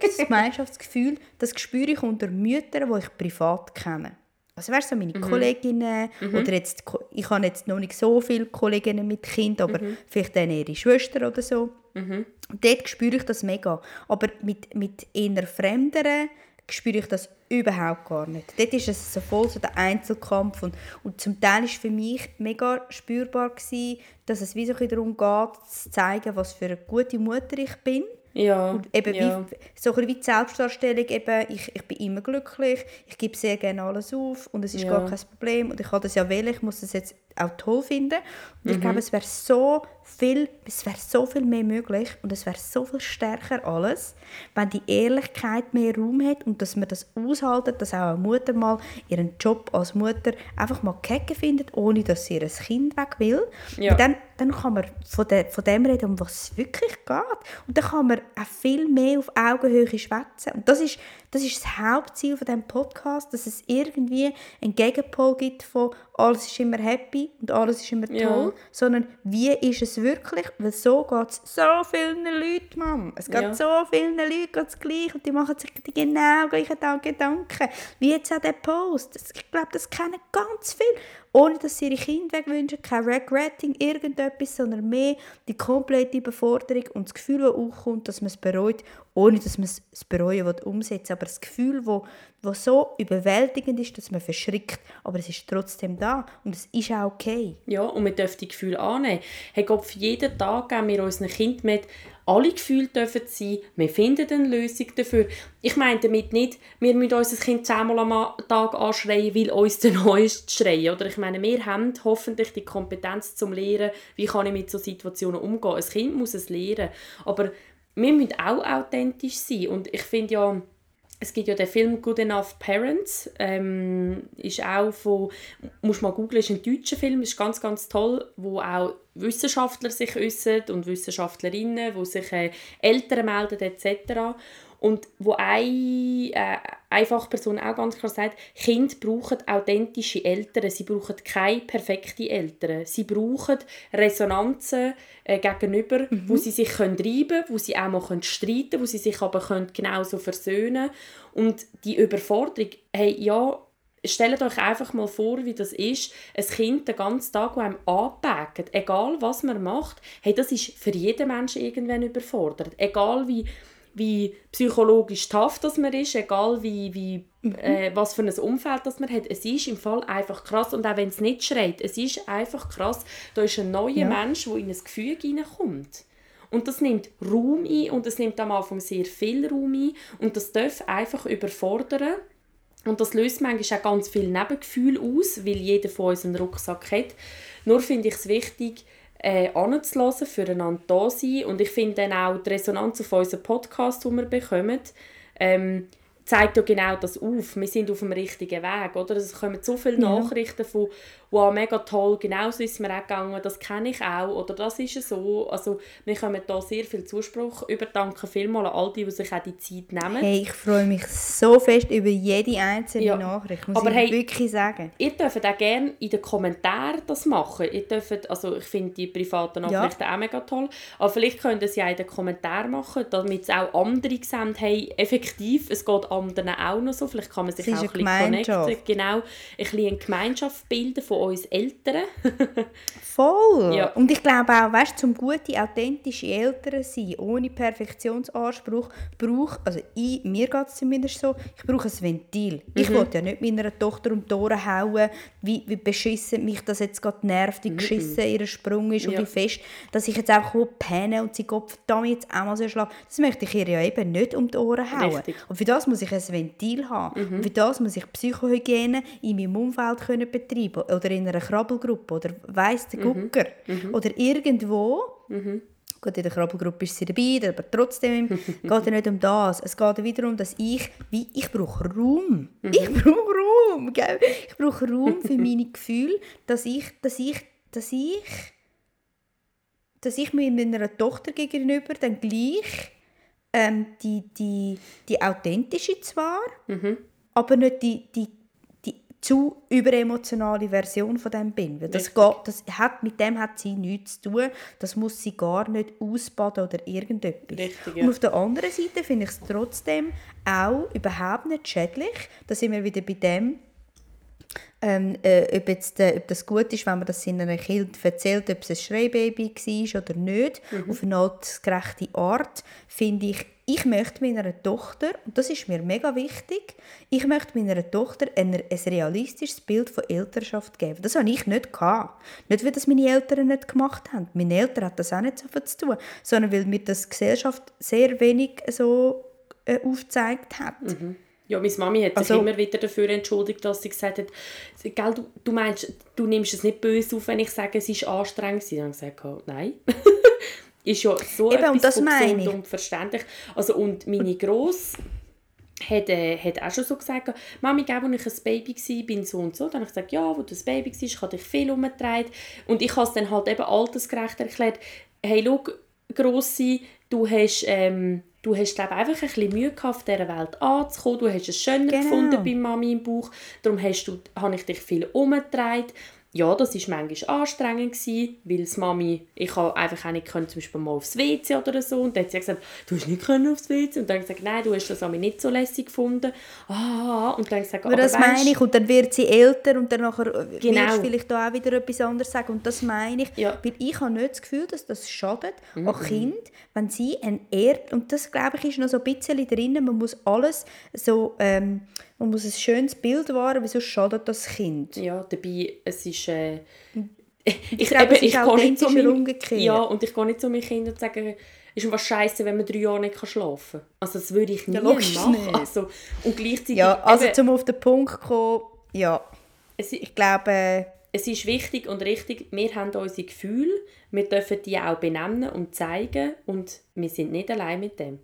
Das Gemeinschaftsgefühl, das spüre ich unter Müttern, die ich privat kenne. Also weißt du, so meine mhm. Kolleginnen, mhm. oder jetzt, ich habe jetzt noch nicht so viele Kolleginnen mit Kindern, aber mhm. vielleicht dann ihre Schwester oder so. Mhm. Und dort spüre ich das mega. Aber mit, mit eher Fremderen spüre ich das überhaupt gar nicht. Dort ist es so voll so der Einzelkampf. Und, und zum Teil war für mich mega spürbar gewesen, dass es wie so darum geht, zu zeigen, was für eine gute Mutter ich bin. Ja, und eben ja. Wie, so wie die Selbstdarstellung, eben, ich, ich bin immer glücklich, ich gebe sehr gerne alles auf und es ist ja. gar kein Problem und ich kann das ja wählen, ich muss das jetzt auch toll finden. Und mhm. ich glaube, es wäre so viel, es wäre so viel mehr möglich und es wäre so viel stärker alles, wenn die Ehrlichkeit mehr Raum hat und dass man das aushalten, dass auch eine Mutter mal ihren Job als Mutter einfach mal kecken findet, ohne dass sie ihr Kind weg will. Ja. Und dann, dann kann man von, de, von dem reden, um was es wirklich geht. Und dann kann man auch viel mehr auf Augenhöhe schwätzen. Und das ist, das ist das Hauptziel von diesem Podcast, dass es irgendwie einen Gegenpol gibt von «Alles ist immer happy und alles ist immer toll», ja. sondern «Wie ist es wirklich?» Weil so geht es so vielen Leuten, Mann. Es geht ja. so vielen Leuten geht's gleich und die machen sich die genau gleichen Gedanken. Wie jetzt auch der Post. Ich glaube, das kennen ganz viele. Ohne dass sie ihre Kinder wegwünschen, kein Regretting, irgendetwas, sondern mehr die komplette Überforderung und das Gefühl, das aufkommt, dass man es bereut, ohne dass man es bereuen will, umsetzen. Aber das Gefühl, das so überwältigend ist, dass man verschrickt, aber es ist trotzdem da und es ist auch okay. Ja, und wir dürfen die Gefühle annehmen. Hey Gott, jeden Tag geben wir unseren Kindern mit, alle Gefühle dürfen sein, wir finden eine Lösung dafür. Ich meine damit nicht, wir müssen unser Kind zehnmal am Tag anschreien, weil uns der Neueste schreien. Oder ich meine, wir haben hoffentlich die Kompetenz zum Lehren, wie kann ich mit solchen Situationen umgehen. Ein Kind muss es lernen. Aber wir müssen auch authentisch sein. Und ich finde ja, es gibt ja den Film «Good Enough Parents», ähm, ist auch von, musst mal googeln, ist ein deutscher Film, ist ganz, ganz toll, wo auch Wissenschaftler sich äußern und Wissenschaftlerinnen, wo sich äh, Eltern melden et cetera. Und wo eine, äh, eine Fachperson auch ganz klar sagt, Kinder brauchen authentische Eltern, sie brauchen keine perfekten Eltern. Sie brauchen Resonanzen äh, gegenüber, mhm. wo sie sich können reiben können, wo sie auch mal können streiten können, wo sie sich aber können genauso versöhnen können. Und die Überforderung, hey, ja, stellt euch einfach mal vor, wie das ist, ein Kind den ganzen Tag, das einem anpackt, egal was man macht, hey, das ist für jeden Menschen irgendwann überfordert. Egal wie... wie psychologisch tough das man ist, egal wie, wie, mhm. äh, was für ein Umfeld das man hat. Es ist im Fall einfach krass. Und auch wenn es nicht schreit, es ist einfach krass. Da ist ein neuer ja. Mensch, der in ein Gefühl hineinkommt. Und das nimmt Raum ein und das nimmt am Anfang sehr viel Raum ein. Und das darf einfach überfordern. Und das löst manchmal auch ganz viele Nebengefühle aus, weil jeder von uns einen Rucksack hat. Nur finde ich es wichtig, Äh, anzuhören, füreinander da sein. Und ich finde dann auch die Resonanz auf unseren Podcast, den wir bekommen, ähm, zeigt ja genau das auf. Wir sind auf dem richtigen Weg. Oder? Es kommen so viele ja. Nachrichten von «Wow, mega toll, genau so ist es mir auch gegangen, das kenne ich auch» oder «Das ist es so». Also wir bekommen da sehr viel Zuspruch. Über danke vielmals an all die, die sich auch die Zeit nehmen. Hey, ich freue mich so fest über jede einzelne ja. Nachricht, muss Aber ich hey, wirklich sagen. Ihr dürft auch gerne in den Kommentaren das machen. Ihr dürft, also ich finde die privaten Nachrichten ja. auch mega toll, aber vielleicht könnt ihr sie auch in den Kommentaren machen, damit es auch andere sehen, hey, effektiv, es geht anderen auch noch so. Vielleicht kann man sich es auch ein bisschen connecten. Genau, ein bisschen eine Gemeinschaft bilden von uns Eltern. Voll! Ja. Und ich glaube auch, weißt, um gute, authentische Eltern zu sein, ohne Perfektionsanspruch, brauche, also ich, mir geht es zumindest so, ich brauche ein Ventil. Mhm. Ich will ja nicht meiner Tochter um die Ohren hauen, wie, wie beschissen mich das jetzt gerade nervt, wie mhm. geschissen ihr Sprung ist ja. und wie fest, dass ich jetzt auch penne und sie geht verdammt jetzt auch mal so schlafen. Das möchte ich ihr ja eben nicht um die Ohren hauen. Richtig. Und für das muss ich ein Ventil haben. Mhm. Und für das muss ich Psychohygiene in meinem Umfeld können betreiben oder in einer Krabbelgruppe oder weiss der Gucker mhm. Mhm. oder irgendwo, mhm. Gut, in der Krabbelgruppe ist sie dabei, aber trotzdem geht es nicht um das. Es geht wieder um, dass ich, wie, ich brauche Raum. Ich brauche Raum, gell? Ich brauche Raum für meine Gefühle, dass ich, dass ich, dass ich, dass ich mir meiner Tochter gegenüber dann gleich ähm, die, die, die authentische zwar, mhm. aber nicht die, die zu überemotionale Version von dem bin. Das, geht, das hat, mit dem hat sie nichts zu tun. Das muss sie gar nicht ausbaden oder irgendetwas. Richtig, ja. Und auf der anderen Seite finde ich es trotzdem auch überhaupt nicht schädlich. Da sind wir wieder bei dem, ähm, äh, ob, jetzt, äh, ob das gut ist, wenn man das in einem Kind erzählt, ob es ein Schreibaby war oder nicht. Mhm. Auf eine altersgerechte Art finde ich, Ich möchte meiner Tochter, und das ist mir mega wichtig, ich möchte meiner Tochter ein, ein realistisches Bild von Elternschaft geben. Das hatte ich nicht. Nicht, weil das meine Eltern nicht gemacht haben. Meine Eltern hatten das auch nicht so viel zu tun, sondern weil mir das die Gesellschaft sehr wenig so äh, aufgezeigt hat. Mhm. Ja, meine Mami hat sich also, immer wieder dafür entschuldigt, dass sie gesagt hat, gell, du, du meinst, du nimmst es nicht böse auf, wenn ich sage, es ist anstrengend. Sie haben gesagt, oh, nein. Ist ja so eben, etwas gesund und verständlich. Also, und meine Gross hat, äh, hat auch schon so gesagt, «Mami, gell, als ich ein Baby war, bin so und so.» Dann habe ich gesagt, «Ja, als du ein Baby warst, ich habe dich viel umgetragen.» Und ich habe es dann halt eben altersgerecht erklärt. «Hey, schau, Grossi, du hast, ähm, du hast glaub, einfach ein bisschen Mühe gehabt, auf dieser Welt anzukommen. Du hast es schöner genau. gefunden bei Mami im Bauch. Darum hast du, habe ich dich viel umgetragen.» Ja, das war manchmal anstrengend, weil Mami, ich habe einfach auch nicht können, zum Beispiel mal aufs W C oder so. Und dann hat sie gesagt, du hast nicht können aufs W C. Und dann habe ich gesagt, nein, du hast das an mir nicht so lässig gefunden. Ah, und dann habe ich gesagt, aber, aber das weißt, meine ich. Und dann wird sie älter und dann nachher genau. wirst du vielleicht da auch wieder etwas anderes sagen. Und das meine ich. Ja. Weil ich habe nicht das Gefühl, dass das schadet mhm. an Kind, wenn sie ein Erd... Und das, glaube ich, ist noch so ein bisschen drin. Man muss alles so... Ähm, Man muss ein schönes Bild wahren, wieso schadet das Kind? Ja, dabei, es ist... Äh, ich ich glaube, es ist authentischer umgekehrt. Ja, und ich gehe nicht zu meinen Kindern und sage, es ist was Scheiße, wenn man drei Jahre nicht schlafen kann. Also das würde ich nie ja, machen. Also, und gleichzeitig... Ja, also eben, zum auf den Punkt kommen, ja. Es, ich glaube... Es ist wichtig und richtig, wir haben unsere Gefühle, wir dürfen die auch benennen und zeigen und wir sind nicht allein mit dem.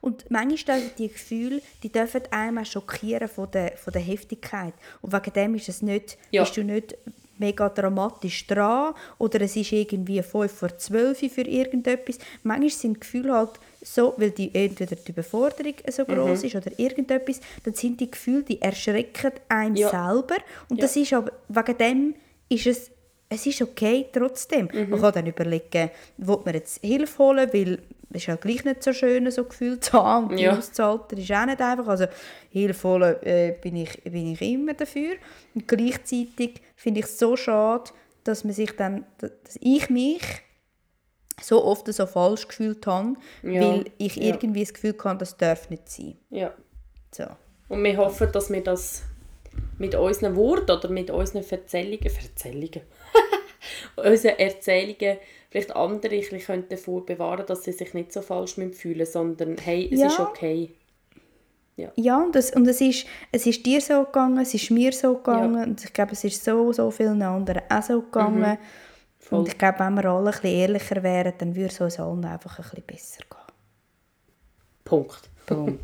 Und manchmal dürfen die Gefühle, die dürfen einmal schockieren von der, von der Heftigkeit. Und wegen dem ist es nicht, ja. bist du nicht mega dramatisch dran oder es ist irgendwie fünf vor zwölf für irgendetwas. Manchmal sind die Gefühle halt so, weil die, entweder die Überforderung so groß mhm. ist oder irgendetwas, dann sind die Gefühle, die erschrecken einen ja. selber. Und ja. das ist aber, wegen dem ist es, es ist okay trotzdem. Mhm. Man kann dann überlegen, will man jetzt Hilfe holen, weil es ist ja gleich nicht so schön, so Gefühl zu haben. Und ja. das Alter ist auch nicht einfach. Also hilfvoll äh, bin, ich, bin ich immer dafür. Und gleichzeitig finde ich es so schade, dass, man sich dann, dass ich mich so oft so falsch gefühlt habe, ja. weil ich ja. irgendwie das Gefühl habe, das darf nicht sein. Ja. So. Und wir hoffen, dass wir das mit unseren Worten oder mit unseren Verzählungen, Verzählungen. unsere Erzählungen vielleicht andere ein bisschen davor bewahren, dass sie sich nicht so falsch fühlen, sondern hey, es ja. ist okay. Ja, ja und, es, und es, ist, es ist dir so gegangen, es ist mir so gegangen ja. und ich glaube, es ist so, so vielen anderen auch so gegangen. Mhm. Und ich glaube, wenn wir alle ein bisschen ehrlicher wären, dann würde es uns allen einfach ein bisschen besser gehen. Punkt. Punkt.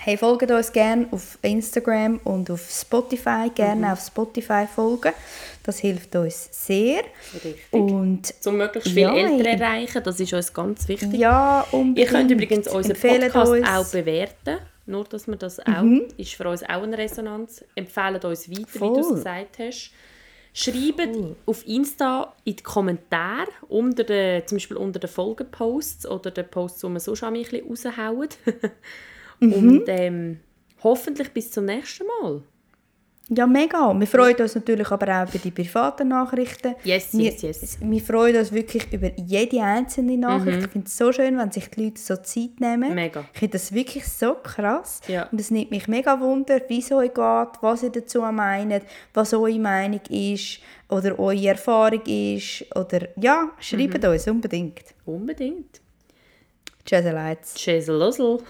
Hey, folgt uns gerne auf Instagram und auf Spotify. Gerne mhm. auf Spotify folgen. Das hilft uns sehr. Richtig. Und um möglichst viele ja, Eltern erreichen, das ist uns ganz wichtig. Ja, unbedingt. Ihr könnt übrigens unseren Empfehlen Podcast uns. auch bewerten. Nur, dass wir das auch, mhm. ist für uns auch eine Resonanz. Empfehlen uns weiter, Voll. wie du es gesagt hast. Schreibt oh. auf Insta in die Kommentare, unter den, zum Beispiel unter den Folgenposts oder den Posts, die wir sonst ein bisschen raushauen. Mhm. Und ähm, hoffentlich bis zum nächsten Mal. Ja, mega. Wir freuen uns natürlich aber auch über die privaten Nachrichten. Yes, wir, yes, yes. Wir freuen uns wirklich über jede einzelne Nachricht. Mhm. Ich finde es so schön, wenn sich die Leute so Zeit nehmen. Mega. Ich finde das wirklich so krass. Ja. Und es nimmt mich mega Wunder, wie es euch geht, was ihr dazu meint, was eure Meinung ist oder eure Erfahrung ist. Oder ja, schreibt mhm. uns unbedingt. Unbedingt. Tschüss, Leute. Tschüss, Losl.